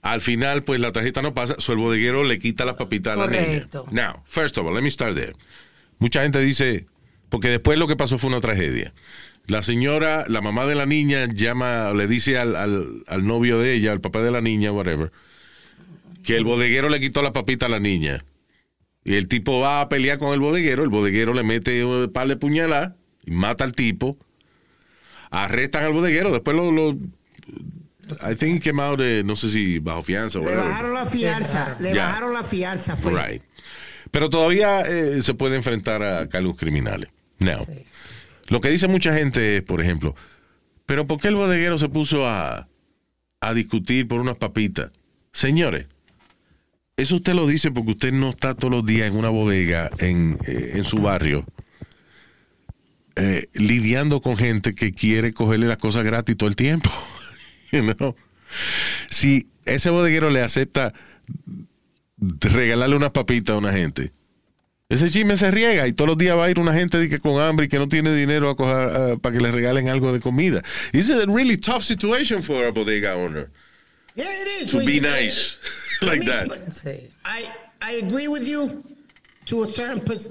Al final, pues, la tarjeta no pasa. So, el bodeguero le quita las papitas a la niña. Now, first of all, let me start there. Mucha gente dice, porque después lo que pasó fue una tragedia. La señora, la mamá de la niña, llama, le dice al novio de ella, al papá de la niña, whatever, que el bodeguero le quitó las papitas a la niña. Y el tipo va a pelear con el bodeguero le mete un par de puñaladas, mata al tipo, arrestan al bodeguero, después I think came out de, no sé si bajo fianza o algo. Le bajaron la fianza. Fue. Right. Pero todavía se puede enfrentar a cargos criminales. Now, sí. Lo que dice mucha gente es, por ejemplo, ¿pero por qué el bodeguero se puso a discutir por unas papitas? Señores, eso usted lo dice porque usted no está todos los días en una bodega en su barrio lidiando con gente que quiere cogerle las cosas gratis todo el tiempo. You know? Si ese bodeguero le acepta regalarle unas papitas a una gente, ese chisme se riega y todos los días va a ir una gente que con hambre y que no tiene dinero para que le regalen algo de comida. It's a really tough situation for a bodega owner. Yeah, it is. To be nice like that. I agree with you to a certain point.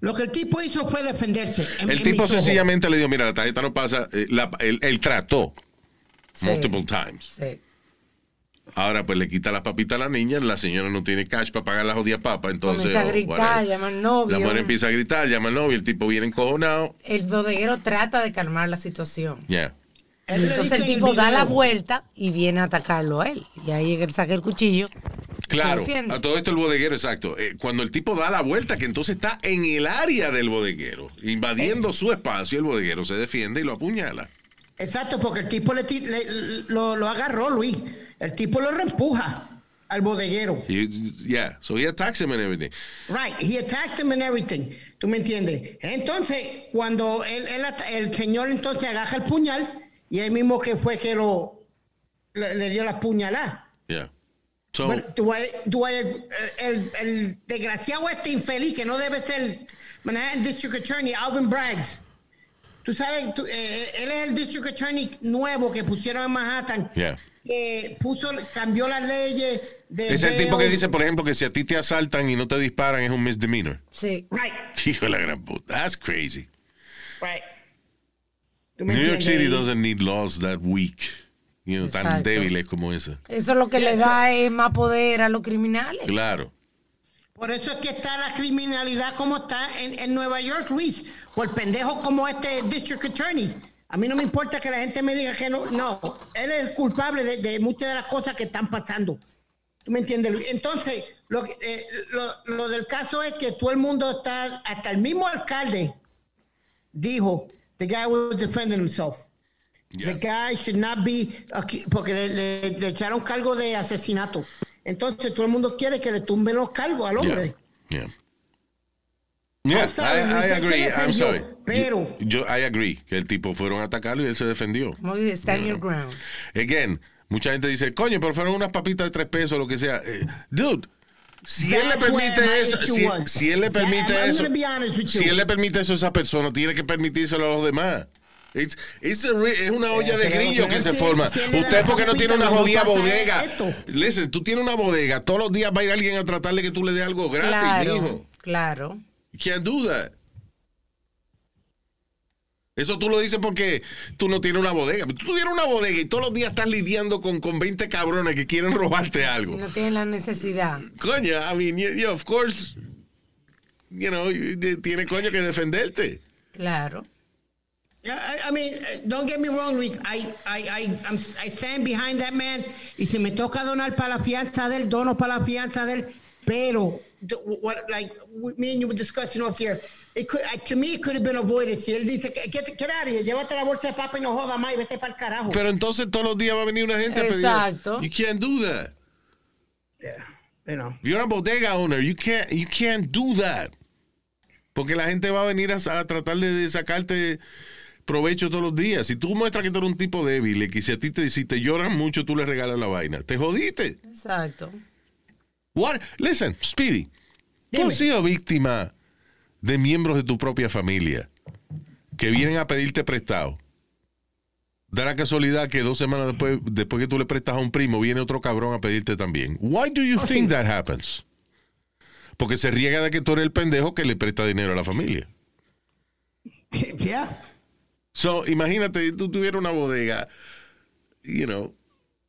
Lo que el tipo hizo fue defenderse. El tipo sencillamente le dijo, mira, la tarjeta no pasa. Él trató. Sí, multiple times. Sí. Ahora pues le quita las papitas a la niña, la señora no tiene cash para pagar las jodidas papas, entonces comienza a gritar, llama al novio. La mujer empieza a gritar, llama al novio, el tipo viene encojonado. El bodeguero trata de calmar la situación. Yeah. Entonces el tipo da la vuelta y viene a atacarlo a él. Y ahí él saca el cuchillo. Claro, a todo esto el bodeguero, exacto. Cuando el tipo da la vuelta, que entonces está en el área del bodeguero, invadiendo su espacio, el bodeguero se defiende y lo apuñala. Exacto, porque el tipo lo agarró, Luis. El tipo lo reempuja al bodeguero. Yeah, so he attacks him and everything. Right, he attacked him and everything. ¿Tú me entiendes? Entonces, cuando el señor entonces agarra el puñal, y ahí mismo que fue que lo... le dio la puñalada. Yeah. So, bueno, el desgraciado este infeliz que no debe ser Manhattan District Attorney, Alvin Braggs. Tú sabes, él es el District Attorney nuevo que pusieron en Manhattan. Yeah. Cambió las leyes. Es el tipo que dice, por ejemplo, que si a ti te asaltan y no te disparan es un misdemeanor. Sí. Right. Hijo de la gran puta. That's crazy. Right. New York City doesn't need laws that weak. You know, tan débiles como esa. Eso es lo que le da es más poder a los criminales. Claro. Por eso es que está la criminalidad como está en Nueva York, Luis. Por pendejos como este District Attorney. A mí no me importa que la gente me diga que no. No, él es el culpable de muchas de las cosas que están pasando. ¿Tú me entiendes, Luis? Entonces, lo del caso es que todo el mundo está, hasta el mismo alcalde dijo, the guy was defending himself. Yeah. The guy should not be, porque le echaron cargo de asesinato. Entonces, todo el mundo quiere que le tumben los cargos al hombre. Yeah. Yeah. Yeah, I agree. I'm sorry. Pero I agree que el tipo fueron a atacarlo y él se defendió. Stand your ground. Again, mucha gente dice, coño, pero fueron unas papitas de $3 lo que sea. Dude, si él le permite eso, si él le permite eso, si él le permite eso a esa persona, tiene que permitírselo a los demás. Es una olla de grillo que se forma. Usted porque no tiene una jodida bodega. Listen, tú tienes una bodega, todos los días va a ir alguien a tratarle que tú le des algo gratis, mijo. Claro. You can't do that. Eso tú lo dices porque tú no tienes una bodega. Tú tuvieras una bodega y todos los días estás lidiando con 20 cabrones que quieren robarte algo. No tienes la necesidad. Coño, I mean, you of course, you know, tienes coño que defenderte. Claro. Yeah, I mean, don't get me wrong, Luis. I stand behind that man. Y si me toca donar para la fianza de él, dono para la fianza de él. Pero, what, like me and you were discussing off there, to me it could have been avoided. Si él dice, get out of here, llévate la bolsa de papa y no jodas más y vete para el carajo. Pero entonces todos los días va a venir una gente a pedir. Exacto. You can't do that. Yeah, you know. If you're a bodega owner, you can't do that. Porque la gente va a venir a tratar de sacarte provecho todos los días. Si tú muestras que tú eres un tipo débil y que si te lloran mucho, tú le regalas la vaina. Te jodiste. Exacto. What? Listen, Speedy, tú has sido víctima de miembros de tu propia familia que vienen a pedirte prestado. Da la casualidad que 2 semanas después que tú le prestas a un primo, viene otro cabrón a pedirte también. Why do you think that happens? Porque se riega de que tú eres el pendejo que le presta dinero a la familia. Yeah. So, imagínate, tú tuvieras una bodega, you know,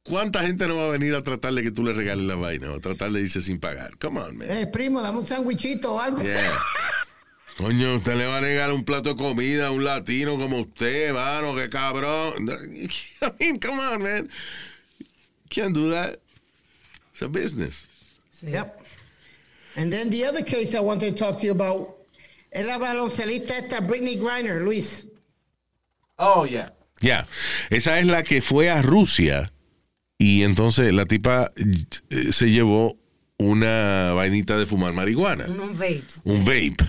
¿cuánta gente no va a venir a tratarle que tú le regales la vaina o tratarle de irse sin pagar? Come on, man. Primo, dame un sándwichito o algo. Yeah. Coño, usted le va a negar un plato de comida a un latino como usted, mano, qué cabrón. I mean, come on, man. You can't do that. It's a business. Yep. And then the other case I wanted to talk to you about es la baloncelista esta Brittney Griner, Luis. Oh, yeah. Yeah. Esa es la que fue a Rusia. Y entonces la tipa se llevó una vainita de fumar marihuana. Un vape.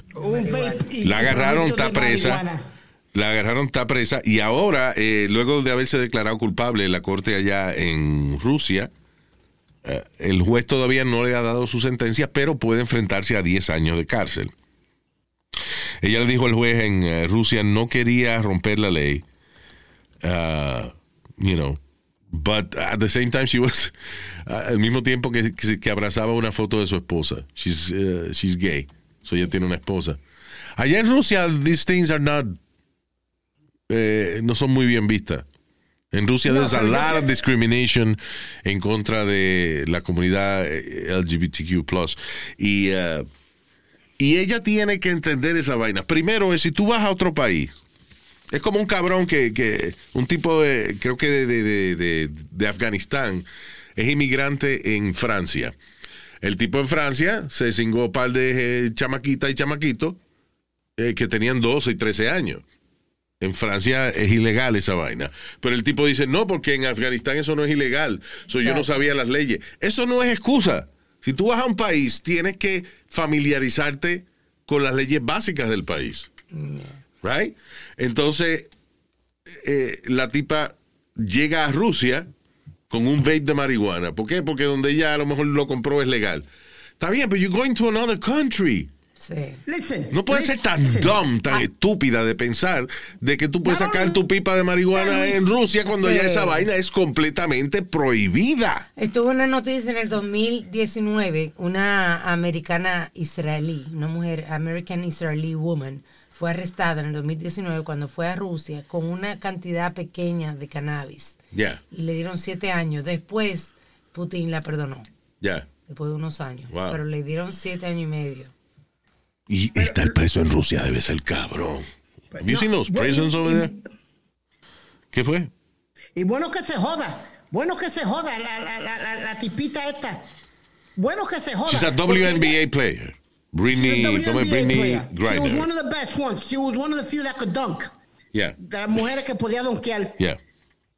La agarraron, está presa. Y ahora, luego de haberse declarado culpable la corte allá en Rusia, el juez todavía no le ha dado su sentencia, pero puede enfrentarse a 10 años de cárcel. Ella le dijo al juez en Rusia, no quería romper la ley. You know. But at the same time, she was al mismo tiempo que abrazaba una foto de su esposa. She's gay. So ella tiene una esposa. Allá en Rusia, these things are not no son muy bien vistas. En Rusia there's a lot of discrimination en contra de la comunidad LGBTQ+. Y ella tiene que entender esa vaina. Primero es si tú vas a otro país. Es como un cabrón que un tipo de, creo que de Afganistán, es inmigrante en Francia. El tipo en Francia se cingó un par de chamaquitas y chamaquitos que tenían 12 y 13 años. En Francia es ilegal esa vaina. Pero el tipo dice, no, porque en Afganistán eso no es ilegal. Yo no sabía las leyes. Eso no es excusa. Si tú vas a un país, tienes que familiarizarte con las leyes básicas del país. No. Right? Entonces, la tipa llega a Rusia con un vape de marihuana. ¿Por qué? Porque donde ella a lo mejor lo compró es legal. Está bien, pero you're going to another country. Sí. Listen, no puedes ser tan dumb, tan estúpida de pensar de que tú puedes sacar tu pipa de marihuana en Rusia cuando ya esa vaina es completamente prohibida. Estuvo una noticia en el 2019, una americana israelí, una mujer, American Israeli woman, fue arrestada en el 2019 cuando fue a Rusia con una cantidad pequeña de cannabis. Yeah. Y le dieron 7 años. Después Putin la perdonó. Yeah. Después de unos años. Wow. Pero le dieron 7 años y medio. Y estar preso en Rusia debe ser cabrón. Have you seen those prisons over there? ¿Qué fue? Y bueno que se joda. Bueno que se joda la tipita esta. Bueno que se joda. She's a WNBA player. Britney Griner. She was one of the best ones. She was one of the few that could dunk. Yeah. De las mujeres que podía donkear. Yeah.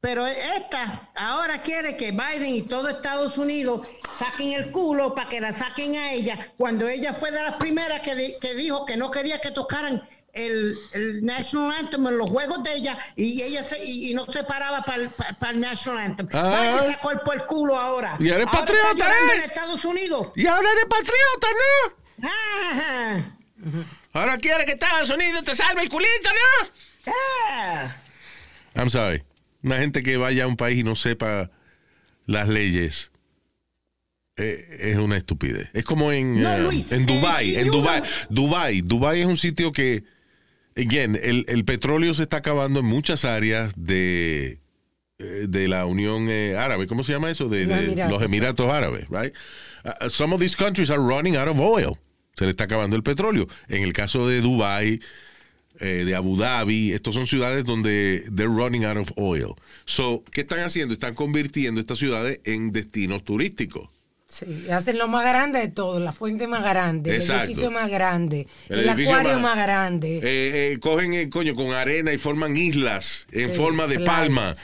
Pero esta ahora quiere que Biden y todo Estados Unidos saquen el culo para que la saquen a ella, cuando ella fue de las primeras que dijo que no quería que tocaran el National Anthem en los juegos de ella, y ella y no se paraba para el National Anthem. Biden sacó el culo ahora. Y eres ahora patriota, en Estados Unidos. Y ahora eres patriota, ¿no? Ajá. Ahora quiere que Estados Unidos te salve el culito, ¿no? Yeah. I'm sorry. Una gente que vaya a un país y no sepa las leyes es una estupidez. Es como en Dubai. En Dubai es un sitio que, again, el petróleo se está acabando en muchas áreas de la Unión Árabe. ¿Cómo se llama eso? De los Emiratos Árabes, right? Some of these countries are running out of oil. Se le está acabando el petróleo. En el caso de Dubai, de Abu Dhabi, estos son ciudades donde they're running out of oil. So, ¿qué están haciendo? Están convirtiendo estas ciudades en destinos turísticos. Sí, hacen lo más grande de todo, la fuente más grande, exacto, el edificio más grande, el acuario más grande. Cogen el coño con arena y forman islas en forma de palma,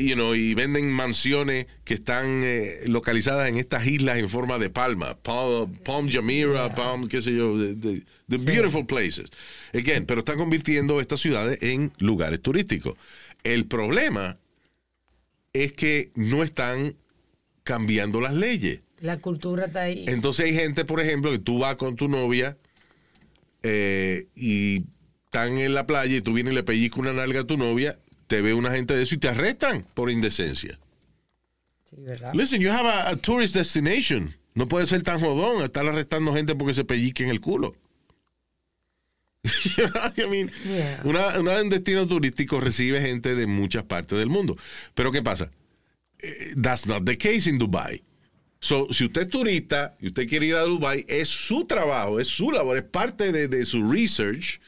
you know, y venden mansiones que están localizadas en estas islas en forma de palma, Palm Jumeirah, Palm, qué sé yo, the beautiful places. Again, pero están convirtiendo estas ciudades en lugares turísticos. El problema es que no están cambiando las leyes. La cultura está ahí. Entonces hay gente, por ejemplo, que tú vas con tu novia y están en la playa y tú vienes y le pellizcas una nalga a tu novia, te ve una gente de eso y te arrestan por indecencia. Sí, ¿verdad? Listen, you have a tourist destination. No puede ser tan jodón estar arrestando gente porque se pellizquen el culo. I mean, yeah. Un destino turístico recibe gente de muchas partes del mundo. Pero ¿qué pasa? That's not the case in Dubai. So, si usted es turista y usted quiere ir a Dubai, es su trabajo, es su labor, es parte de su research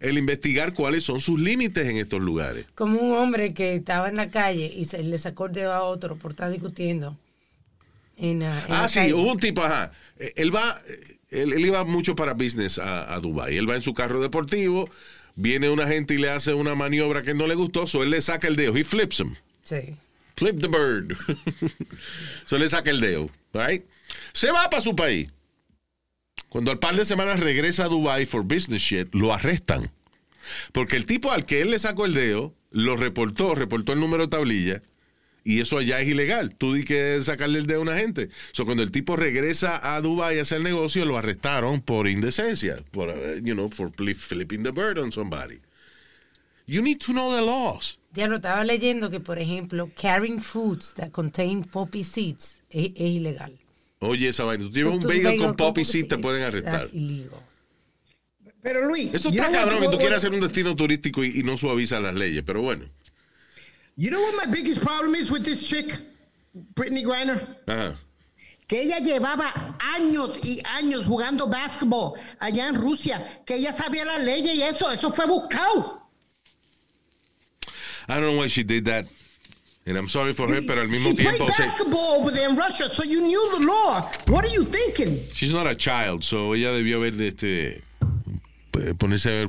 el investigar cuáles son sus límites en estos lugares. Como un hombre que estaba en la calle y se le sacó el dedo a otro por estar discutiendo. En la calle. Hubo un tipo, ajá. Él iba mucho para business a Dubai. Él va en su carro deportivo, viene una gente y le hace una maniobra que no le gustó, so él le saca el dedo. He flips him. Sí. Flip the bird. So le saca el dedo. Right? Se va para su país. Cuando al par de semanas regresa a Dubai for business shit, lo arrestan. Porque el tipo al que él le sacó el dedo, lo reportó el número de tablilla. Y eso allá es ilegal. Tú di que sacarle el dedo a una gente. So, cuando el tipo regresa a Dubái a hacer negocio, lo arrestaron por indecencia. Por, you know, for flipping the bird on somebody. You need to know the laws. Ya lo estaba leyendo que, por ejemplo, carrying foods that contain poppy seeds es ilegal. Oye, esa vaina. Tú llevas un bagel con poppy seeds, te pueden arrestar. Es ilegal. Pero, Luis, eso está cabrón, que tú quieras hacer un destino turístico y no suavizas las leyes, pero bueno. You know what my biggest problem is with this chick, Brittany Griner? Uh-huh. Que ella llevaba años y años jugando basketball allá en Rusia, que ella sabía las leyes y eso fue buscado. I don't know why she did that, and I'm sorry for her, pero al mismo tiempo... She played basketball over there in Russia, so you knew the law. What are you thinking? She's not a child, so ella debió haber ponerse a ver,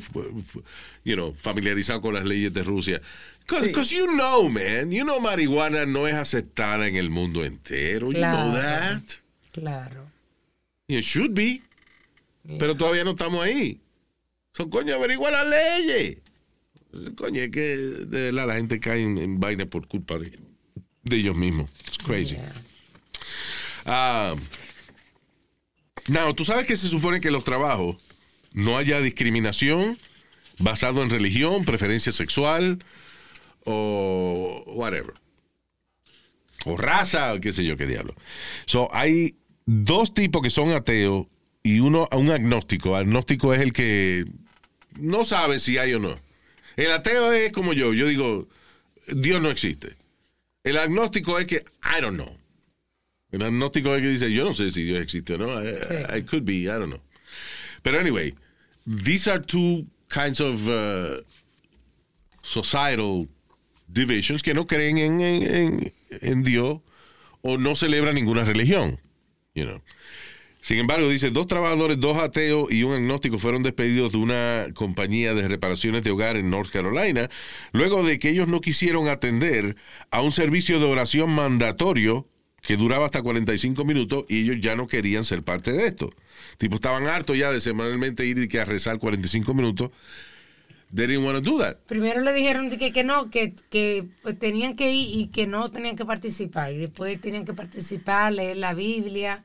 you know, familiarizado con las leyes de Rusia. Because you know, man, you know, marihuana no es aceptada en el mundo entero. Claro, you know that. Claro. It should be. Yeah. Pero todavía no estamos ahí. Son coño, averigua las leyes. Coño, es que de la gente cae en vaina por culpa de de ellos mismos. It's crazy. Yeah. Now, tú sabes que se supone que en los trabajos no haya discriminación basado en religión, preferencia sexual o whatever. O raza, o qué sé yo, qué diablo. So, hay dos tipos que son ateos y uno a un agnóstico. Agnóstico es el que no sabe si hay o no. El ateo es como yo. Yo digo, Dios no existe. El agnóstico es que, I don't know. El agnóstico es que dice, yo no sé si Dios existe o no. I could be, I don't know. But anyway, these are two kinds of societal divisions que no creen en Dios o no celebran ninguna religión. You know. Sin embargo, dice, dos trabajadores, dos ateos y un agnóstico fueron despedidos de una compañía de reparaciones de hogar en North Carolina luego de que ellos no quisieron atender a un servicio de oración mandatorio que duraba hasta 45 minutos y ellos ya no querían ser parte de esto. Tipo, estaban hartos ya de semanalmente ir y que a rezar 45 minutos. They didn't want to do that. Primero le dijeron que no, que tenían que ir y que no tenían que participar. Y después tenían que participar, leer la Biblia,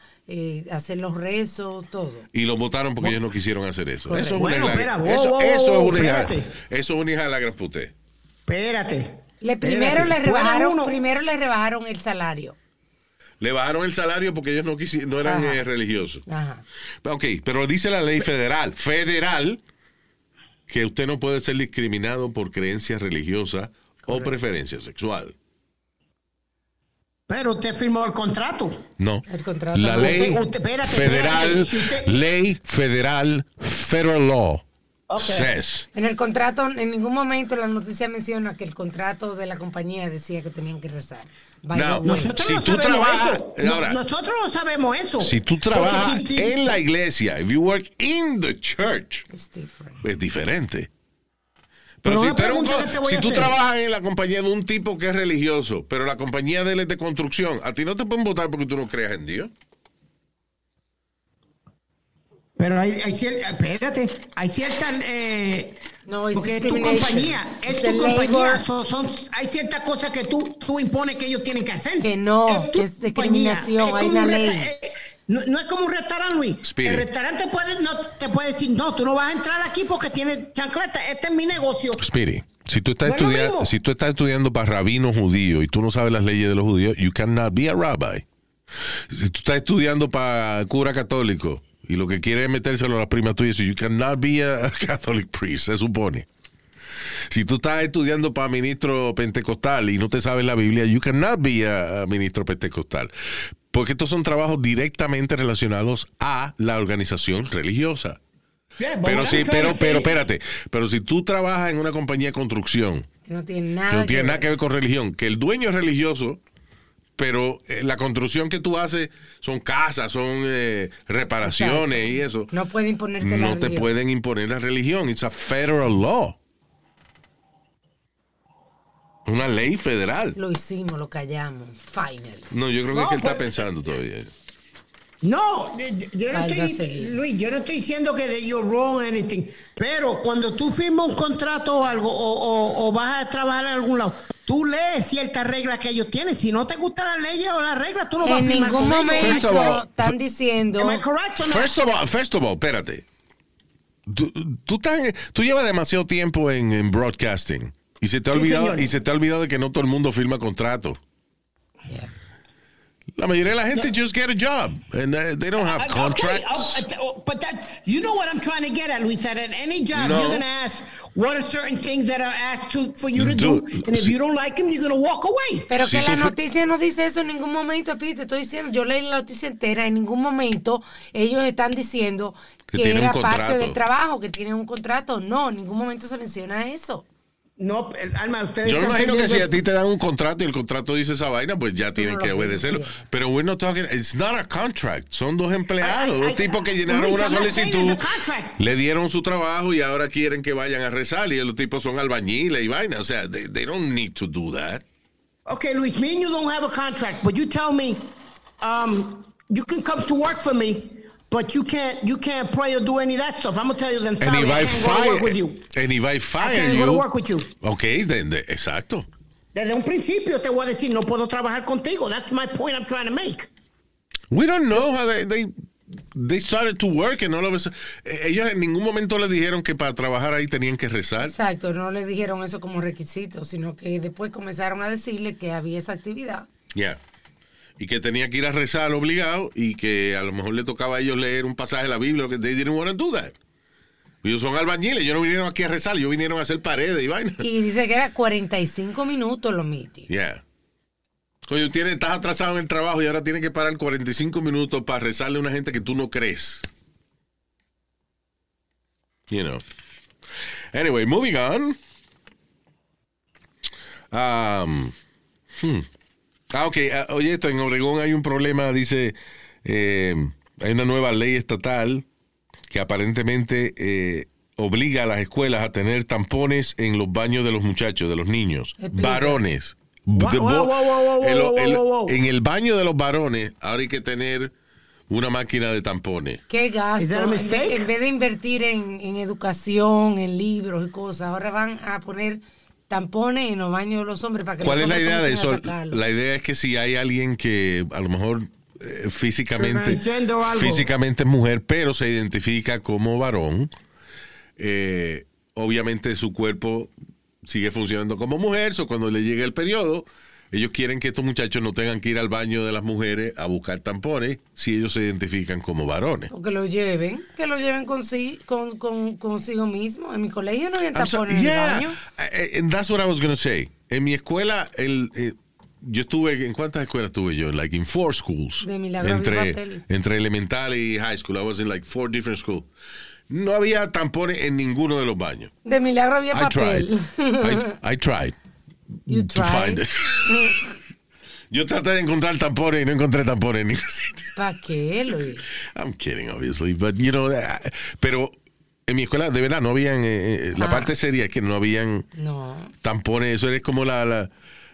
hacer los rezos, todo. Y los votaron porque ellos no quisieron hacer eso. Correcto. Eso es bueno, una hija de la gran puté. Espérate. Primero le rebajaron el salario. Le bajaron el salario porque ellos no eran religiosos. Ajá. Ok, pero dice la ley federal, que usted no puede ser discriminado por creencias religiosas o preferencia sexual. Pero usted firmó el contrato. No. El contrato. La ley federal, federal law, okay, says. En el contrato, en ningún momento la noticia menciona que el contrato de la compañía decía que tenían que rezar. Nosotros no sabemos eso. Si tú trabajas en la iglesia, if you work in the church, es diferente. Pero si tú trabajas en la compañía de un tipo que es religioso, pero la compañía de él es de construcción, a ti no te pueden votar porque tú no creas en Dios. Pero hay ciertas... No, porque es tu compañía, hay ciertas cosas que tú impones que ellos tienen que hacer. Que no, es discriminación, hay una ley. No es como un restaurante, Luis. Spirit. El restaurante te puede decir, no, tú no vas a entrar aquí porque tienes chancleta, este es mi negocio. Spirit, si tú estás estudiando para rabino judío y tú no sabes las leyes de los judíos, you cannot be a rabbi. Si tú estás estudiando para cura católico, y lo que quiere es metérselo a las primas tuyas. You cannot be a Catholic priest, se supone. Si tú estás estudiando para ministro pentecostal y no te sabes la Biblia, you cannot be a ministro pentecostal. Porque estos son trabajos directamente relacionados a la organización religiosa. Yeah, pero espérate. Pero si tú trabajas en una compañía de construcción que no tiene nada que ver con religión, que el dueño es religioso, pero la construcción que tú haces son casas, son reparaciones, exacto, y eso. No pueden imponerte la religión. No te pueden imponer la religión. It's a federal law. Una ley federal. Lo hicimos, lo callamos. Final. No, yo creo que él está pensando todavía. No, yo no estoy diciendo que you're wrong or anything. Pero cuando tú firmas un contrato o algo, o vas a trabajar en algún lado, tú lees ciertas reglas que ellos tienen. Si no te gustan las leyes o las reglas, tú no vas a firmar. En ningún momento están diciendo. Am I correct or not? First of all, espérate. Tú llevas demasiado tiempo en broadcasting y se te ha olvidado de que no todo el mundo firma contrato. Yeah. La mayoría de la gente just get a job and they don't have contracts. Okay. But that, you know what I'm trying to get at, Luis. That at any job you're going to ask what are certain things that are asked for you to do, and if you don't like them, you're going to walk away. Pero que la noticia no dice eso en ningún momento, Pete. Te estoy diciendo, yo leí la noticia entera, en ningún momento ellos están diciendo que era parte del trabajo, que tienen un contrato. No, en ningún momento se menciona eso. No, Alma, ustedes. Yo me imagino que si a ti te dan un contrato y el contrato dice esa vaina, pues ya tienen que obedecerlo. Pero we're not talking, it's not a contract. Son dos empleados, dos tipos que llenaron una solicitud, le dieron su trabajo y ahora quieren que vayan a rezar. Y los tipos son albañiles y vaina. O sea, they don't need to do that. Okay, Luis, me and you don't have a contract, but you tell me, you can come to work for me, but you can't pray or do any of that stuff. I'm gonna tell you them. Sorry, and if I can't go to work with you. And if I fire you, I can't go to work with you. Okay, then exacto. Desde un principio te voy a decir, no puedo trabajar contigo. That's my point I'm trying to make. We don't know how they started to work and all of us. Ellos en ningún momento les dijeron que para trabajar ahí tenían que rezar. Exacto, no les dijeron eso como requisito, sino que después comenzaron a decirle que había esa actividad. Yeah. Y que tenía que ir a rezar obligado y que a lo mejor le tocaba a ellos leer un pasaje de la Biblia. They didn't want to do that. Ellos son albañiles, ellos no vinieron aquí a rezar, ellos vinieron a hacer paredes y vainas. Y dice que era 45 minutos los meetings. Yeah. Coño, estás atrasado en el trabajo y ahora tienes que parar 45 minutos para rezarle a una gente que tú no crees. You know. Anyway, moving on. Oye, esto en Oregón hay un problema, dice, hay una nueva ley estatal que aparentemente obliga a las escuelas a tener tampones en los baños de los muchachos, de los niños, varones. En el baño de los varones ahora hay que tener una máquina de tampones. Qué gasto. En vez de invertir en educación, en libros y cosas, ahora van a poner tampones en los baños de los hombres para que... ¿Cuál es la idea de eso? La idea es que si hay alguien que a lo mejor físicamente es mujer pero se identifica como varón, obviamente su cuerpo sigue funcionando como mujer, o so cuando le llegue el periodo, ellos quieren que estos muchachos no tengan que ir al baño de las mujeres a buscar tampones si ellos se identifican como varones. O que lo lleven consigo mismo. En mi colegio no había tampones en el baño. And that's what I was gonna say. En mi escuela, yo estuve, ¿en cuántas escuelas estuve yo? Like in 4 schools. De milagro entre elemental y high school. I was in like 4 different schools. No había tampones en ninguno de los baños. De milagro había papel. I tried. You tried. To find it. Yo traté de encontrar tampones y no encontré tampones en ningún sitio. ¿Para qué, Luis? I'm kidding, obviously. But, you know, pero en mi escuela, de verdad, no habían... La parte seria es que no habían tampones. Eso es como la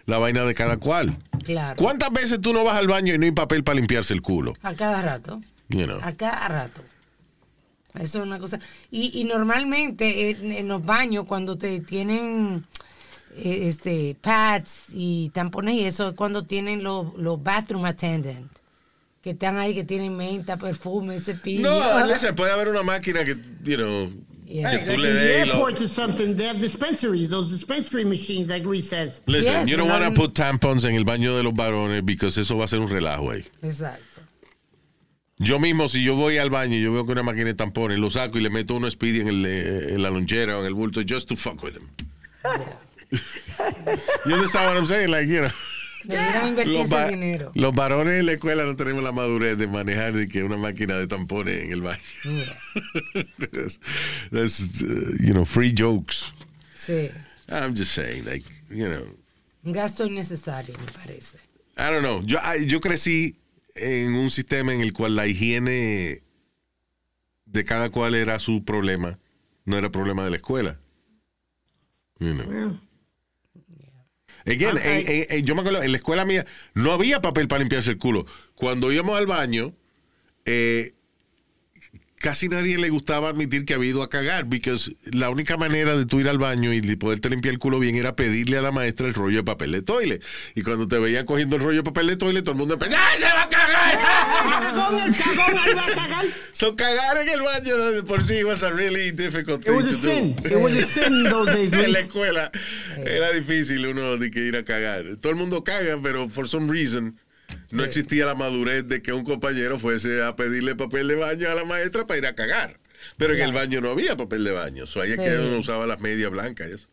vaina de cada cual. Claro. ¿Cuántas veces tú no vas al baño y no hay papel para limpiarse el culo? A cada rato. You know. A cada rato. Eso es una cosa. Y normalmente en los baños, cuando te tienen pads y tampones y eso, es cuando tienen los bathroom attendants, que están ahí, que tienen menta, perfume, cepillo. No, listen, puede haber una máquina que, you know, yeah, que tú le des. Airports or something, they have dispensaries, those dispensary machines, like Reese says. Listen, yes, you don't want to put tampons en el baño de los varones, because eso va a ser un relajo ahí. Exacto. Yo mismo, si yo voy al baño y yo veo que una máquina de tampones, lo saco y le meto uno Speedy en la lonchera o en el bulto, just to fuck with him. You understand what I'm saying? Like, you know. Deberían invertir ese dinero. Los varones en la escuela no tenemos la madurez de manejar de que una máquina de tampones en el baño. Yeah. that's you know, free jokes. Sí. I'm just saying, like, you know. Un gasto innecesario, me parece. I don't know. Yo crecí en un sistema en el cual la higiene de cada cual era su problema, no era problema de la escuela. You know. Yeah. Again, yo me acuerdo, en la escuela mía no había papel para limpiarse el culo. Cuando íbamos al baño, casi nadie le gustaba admitir que había ido a cagar, because la única manera de tú ir al baño y poderte limpiar el culo bien era pedirle a la maestra el rollo de papel de toilet. Y cuando te veían cogiendo el rollo de papel de toilet, todo el mundo empezó, ¡ay, se va a cagar! ¡El cagón, ahí va a cagar! So, cagar en el baño por sí was a really difficult thing to do. It was a sin those days. En la escuela era difícil uno de que ir a cagar. Todo el mundo caga, pero for some reason... No existía la madurez de que un compañero fuese a pedirle papel de baño a la maestra para ir a cagar. Pero en el baño no había papel de baño. So, ahí es que uno usaba las medias blancas y eso.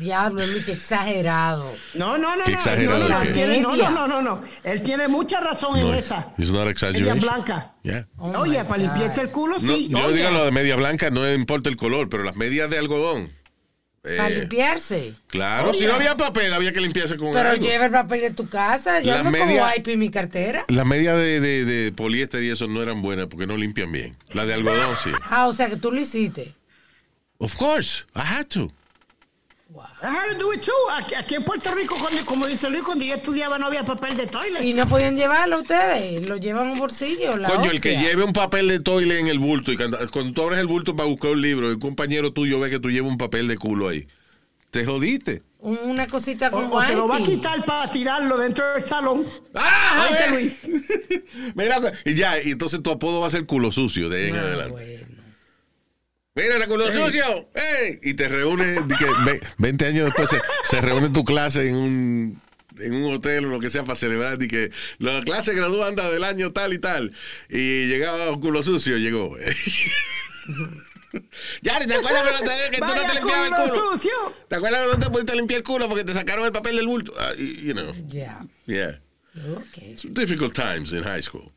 Diablo, Luis, qué exagerado. No. ¿Qué exagerado? No. Él tiene mucha razón en esa. Es una exageración. Media blanca. Yeah. Oye, para limpiarse el culo, no, sí. Yo digo lo de media blanca, no importa el color, pero las medias de algodón. Para limpiarse. Claro, si no había papel, había que limpiarse con algo. Pero lleva el papel de tu casa. Yo ando con wipe en mi cartera. Las medias de poliéster y eso no eran buenas porque no limpian bien. Las de algodón sí. O sea que tú lo hiciste. Of course, I had to. Wow. I had to do it too. Aquí en Puerto Rico, como dice Luis, cuando yo estudiaba no había papel de toilet. Y no podían llevarlo ustedes. Lo llevan en un bolsillo. Coño, el que lleve un papel de toilet en el bulto y cuando tú abres el bulto para buscar un libro, el compañero tuyo ve que tú llevas un papel de culo ahí. Te jodiste. Una cosita como o te lo va a quitar para tirarlo dentro del salón. ¡Ah! Ahorita, Luis. Mira, y ya, y entonces tu apodo va a ser culo sucio de ahí en adelante. Bueno. Mira, el culo sucio. ¡Ey! Y te reúnes, 20 años después se reúne tu clase en un hotel o lo que sea para celebrar, y que la clase graduanda del año tal y tal. Y llegaba culo sucio, llegó. Ya, ¿te acuerdas cuando tú no te limpiabas el culo? Sucio. ¿Te acuerdas cuando no te pudiste limpiar el culo porque te sacaron el papel del bulto? You know. Yeah. Yeah. Okay. Some difficult times in high school.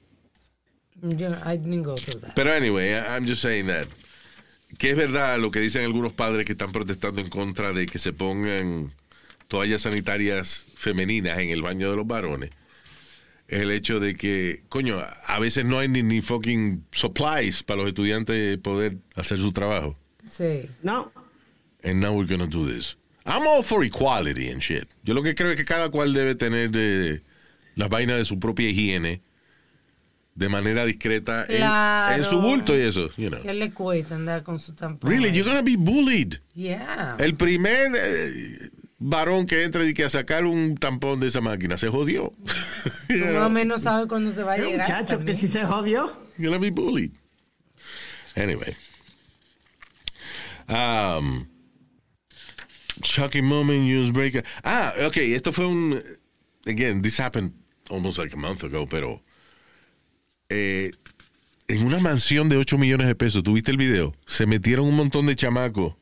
Yeah, I didn't go through that. Pero anyway, I'm just saying that. Que es verdad lo que dicen algunos padres que están protestando en contra de que se pongan toallas sanitarias femeninas en el baño de los varones. Es el hecho de que, coño, a veces no hay ni fucking supplies para los estudiantes poder hacer su trabajo. Sí. No. And now we're gonna do this. I'm all for equality and shit. Yo lo que creo es que cada cual debe tener las vainas de su propia higiene de manera discreta, claro, en su bulto y eso. You know. ¿Qué le cuesta andar con su tampón? Really, you're gonna be bullied. Yeah. El primer... varón que entra y que a sacar un tampón de esa máquina se jodió. Tú más o menos sabes cuándo te va a llegar. Muchacho, que si se jodió. You're gonna be bullied. Anyway. Shocking moment, newsbreaker. Ah, ok, esto fue un. Again, this happened almost like a month ago, pero. En una mansión de 8 millones de pesos, ¿tú viste el video? Se metieron un montón de chamacos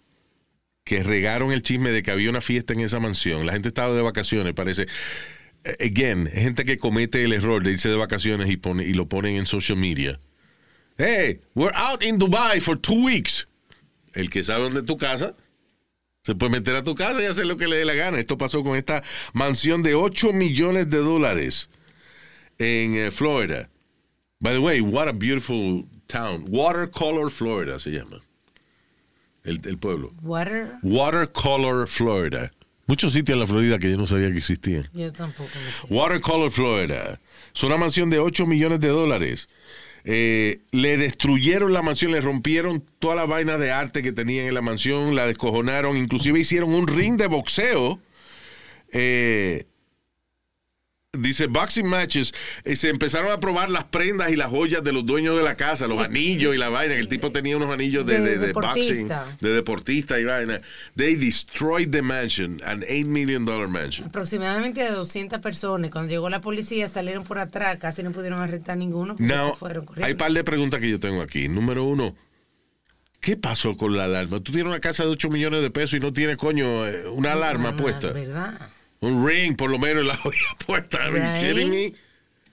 que regaron el chisme de que había una fiesta en esa mansión. La gente estaba de vacaciones, parece. Again, gente que comete el error de irse de vacaciones y lo ponen en social media. Hey, we're out in Dubai for 2 weeks. El que sabe dónde es tu casa, se puede meter a tu casa y hacer lo que le dé la gana. Esto pasó con esta mansión de $8 millones en Florida. By the way, what a beautiful town. Watercolor Florida se llama. El pueblo. Watercolor Florida. Muchos sitios en la Florida que yo no sabía que existían. Yo tampoco lo sabía. Watercolor Florida. Es una mansión de $8 millones. Le destruyeron la mansión, le rompieron toda la vaina de arte que tenían en la mansión, la descojonaron, inclusive hicieron un ring de boxeo. Dice boxing matches, y se empezaron a probar las prendas y las joyas de los dueños de la casa, los anillos y la vaina. El tipo tenía unos anillos de boxing, de deportista y vaina. They destroyed the mansion, an $8 million mansion. Aproximadamente de 200 personas. Cuando llegó la policía salieron por atrás, casi no pudieron arrestar ninguno. No, hay un par de preguntas que yo tengo aquí. Número uno, ¿qué pasó con la alarma? Tú tienes una casa de $8 millones y no tienes, coño, una alarma puesta. ¿Verdad? Un ring, por lo menos, en la jodida puerta. ¿Are you kidding me?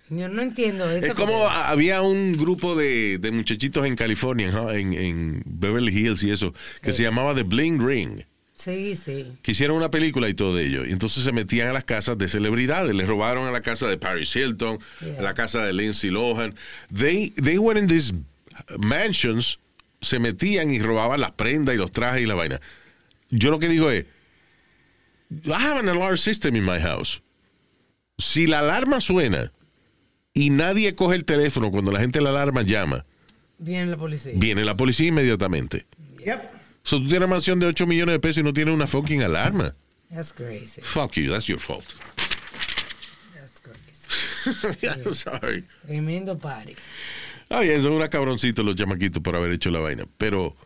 Yo no entiendo eso. Es como había un grupo de muchachitos en California, en Beverly Hills y eso, que se llamaba The Bling Ring. Sí, sí. Que hicieron una película y todo de ello. Y entonces se metían a las casas de celebridades. Les robaron a la casa de Paris Hilton, a la casa de Lindsay Lohan. They went in these mansions, se metían y robaban las prendas y los trajes y la vaina. Yo lo que digo es, I have an alarm system in my house. Si la alarma suena y nadie coge el teléfono cuando la gente de la alarma llama, viene la policía. Viene la policía inmediatamente. Yep. So tú tienes una mansión de $8 millones y no tienes una fucking alarma. That's crazy. Fuck you, that's your fault. That's crazy. I'm sorry. Tremendo party. Ay, eso es una cabroncito los chamaquitos por haber hecho la vaina, pero...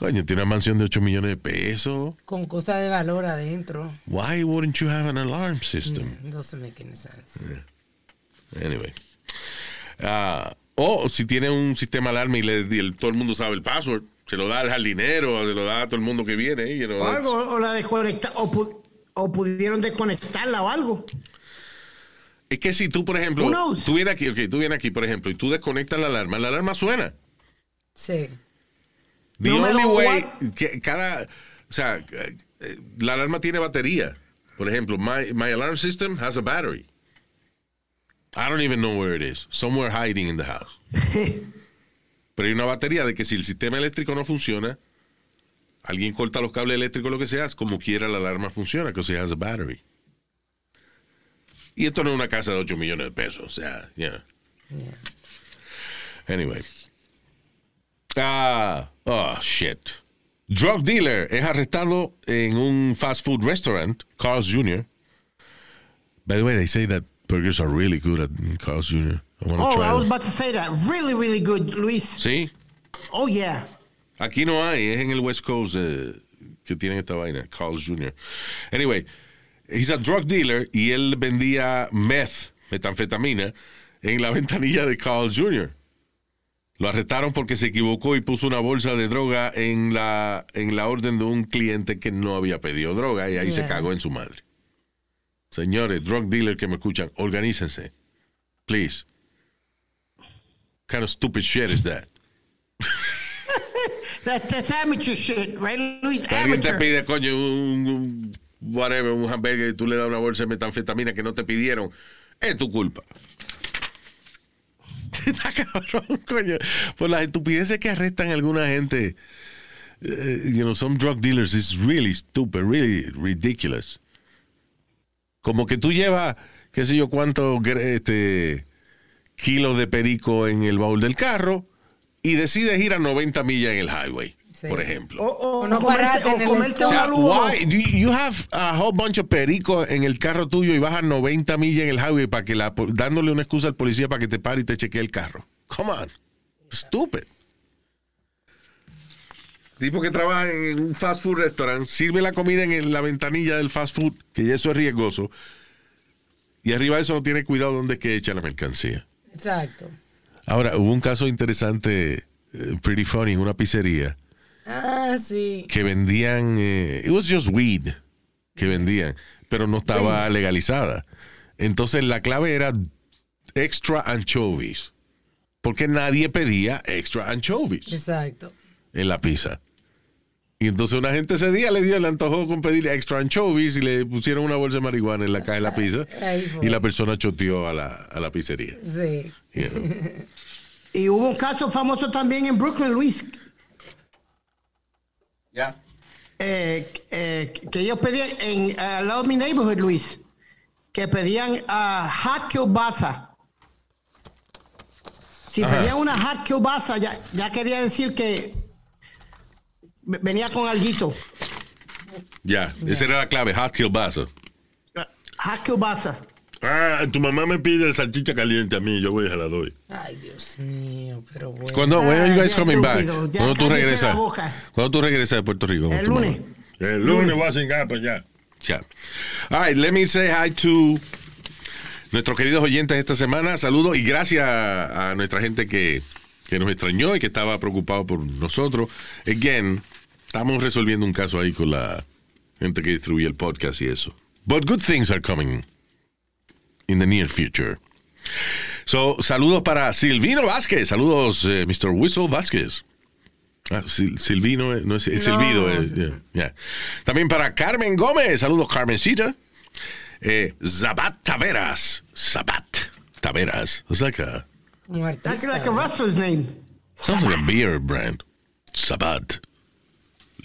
Coño, tiene una mansión de $8 millones. Con cosas de valor adentro. Why wouldn't you have an alarm system? No, doesn't make any sense. Yeah. Anyway. Si tiene un sistema alarma y todo el mundo sabe el password, se lo da al jardinero, se lo da a todo el mundo que viene. You know, o algo, o la desconecta, o pudieron desconectarla o algo. Es que si tú, por ejemplo, tú vienes aquí, por ejemplo, y tú desconectas la alarma suena. Sí. The only way, la alarma tiene batería. Por ejemplo, my alarm system has a battery. I don't even know where it is. Somewhere hiding in the house. Pero hay una batería de que si el sistema eléctrico no funciona, alguien corta los cables eléctricos, lo que sea, como quiera la alarma funciona, because it has a battery. Y esto no es una casa de $8 millones, o sea, yeah. Anyway. Oh, shit. Drug dealer es arrestado en un fast food restaurant, Carl's Jr. By the way, they say that burgers are really good at Carl's Jr. I was about to say that. Really, really good, Luis. Sí. Oh, yeah. Aquí no hay. Es en el West Coast que tienen esta vaina, Carl's Jr. Anyway, he's a drug dealer y él vendía meth, metanfetamina, en la ventanilla de Carl's Jr. Lo arrestaron porque se equivocó y puso una bolsa de droga en la orden de un cliente que no había pedido droga y ahí se cagó en su madre. Señores, drug dealers que me escuchan, organícense. Please. What kind of stupid shit is that? That's amateur shit, right, Luis? Alguien te pide, coño, un hamburger y tú le das una bolsa de metanfetamina que no te pidieron. Es tu culpa. Está cabrón, coño. Por las estupideces que arrestan a alguna gente. Some drug dealers is really stupid, really ridiculous. Como que tú llevas, qué sé yo, cuántos kilos de perico en el baúl del carro y decides ir a 90 millas en el highway, por ejemplo. O no parate en el you have a whole bunch of perico en el carro tuyo y vas a 90 millas en el highway para que dándole una excusa al policía para que te pare y te chequee el carro. Come on. Stupid. Tipo que trabaja en un fast food restaurant, sirve la comida en la ventanilla del fast food, que eso es riesgoso, y arriba de eso no tiene cuidado dónde es que echa la mercancía. Exacto. Ahora, hubo un caso interesante, pretty funny, en una pizzería. Ah, sí. Que vendían, it was just weed, que vendían, pero no estaba legalizada. Entonces la clave era extra anchovies, porque nadie pedía extra anchovies. Exacto. En la pizza. Y entonces una gente ese día le antojó con pedir extra anchovies y le pusieron una bolsa de marihuana en la caja de la pizza. Y la persona choteó a la pizzería. Sí. You know. Y hubo un caso famoso también en Brooklyn, Luis. Ya. Yeah. Que ellos pedían en al lado de mi neighborhood, Luis, que pedían hot kielbasa. Si pedían una hot kielbasa, ya quería decir que venía con alguito. Ya, esa era la clave, hot kielbasa. Hot kielbasa. Ah, tu mamá me pide salchicha caliente a mí, yo voy y se la doy. Ay, Dios mío, pero bueno. When are you guys coming back? ¿Cuándo tú regresas de Puerto Rico? El lunes. El lunes voy a Singapur ya. Ya. All right, let me say hi to nuestros queridos oyentes esta semana. Saludos y gracias a nuestra gente que nos extrañó y que estaba preocupado por nosotros. Again, estamos resolviendo un caso ahí con la gente que distribuye el podcast y eso. But good things are coming in the near future. So, saludos para Silvino Vázquez. Saludos, Mr. Whistle Vázquez. Ah, Silvino, no es Silvido. No. Yeah. También para Carmen Gómez. Saludos, Carmencita. Zabat Taveras. Zabat Taveras. Es like a... That's like a wrestler's name. Sounds like a beer brand. Sabat.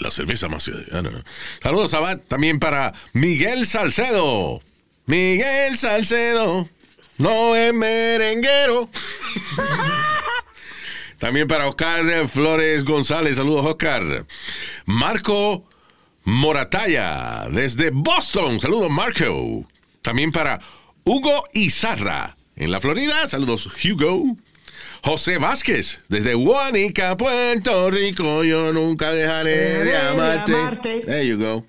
La cerveza más... I don't know. Saludos, Sabat. También para Miguel Salcedo. Miguel Salcedo. No es merenguero. También para Oscar Flores González. Saludos, Oscar. Marco Moratalla. Desde Boston. Saludos, Marco. También para Hugo Izarra. En la Florida, saludos Hugo. José Vázquez, desde Huánica, Puerto Rico, yo nunca dejaré de amarte. There you go.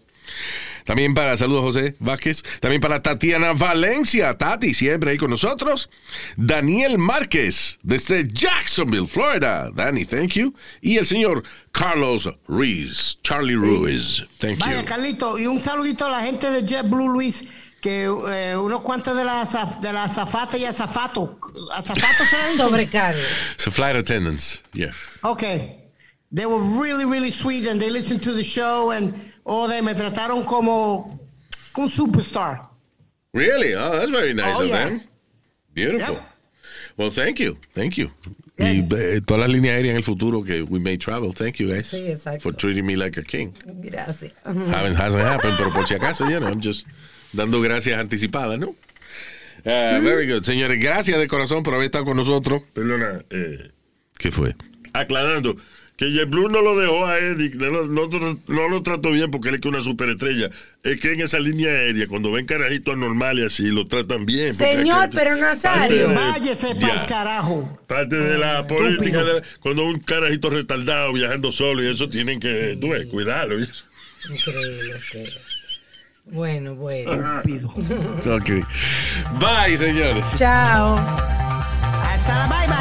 También para, saludos José Vázquez. También para Tatiana Valencia, Tati, siempre ahí con nosotros. Daniel Márquez, desde Jacksonville, Florida. Dani, thank you. Y el señor Carlos Ruiz, Charlie Ruiz, thank you. Vaya, Carlito, y un saludito a la gente de JetBlue, Luis. Que unos cuantos de las azafatas y azafatos sobrecargo. So flight attendants, yeah. Okay, they were really, really sweet and they listened to the show and all they me trataron como un superstar. Really? Oh, that's very nice of them. Beautiful. Yep. Well, thank you. Yeah. Y todas las líneas aéreas en el futuro que we may travel. Thank you guys for treating me like a king. Gracias. Hasn't happened, pero por si acaso, I'm just dando gracias anticipadas, ¿no? Very good. Señores, gracias de corazón por haber estado con nosotros. Perdona. ¿Qué fue? Aclarando. que JetBlue no lo dejó a Eric, no lo trató bien porque él es que una superestrella. Es que en esa línea aérea, cuando ven carajitos anormales así, lo tratan bien. Señor, pero Nazario, váyese pa'l carajo. Parte de la política, cuando un carajito retardado viajando solo y eso, tienen que cuidarlo. Y eso. Increíble usted. Bueno. Pido. Ok. Bye, señores. Chao. Hasta la bye.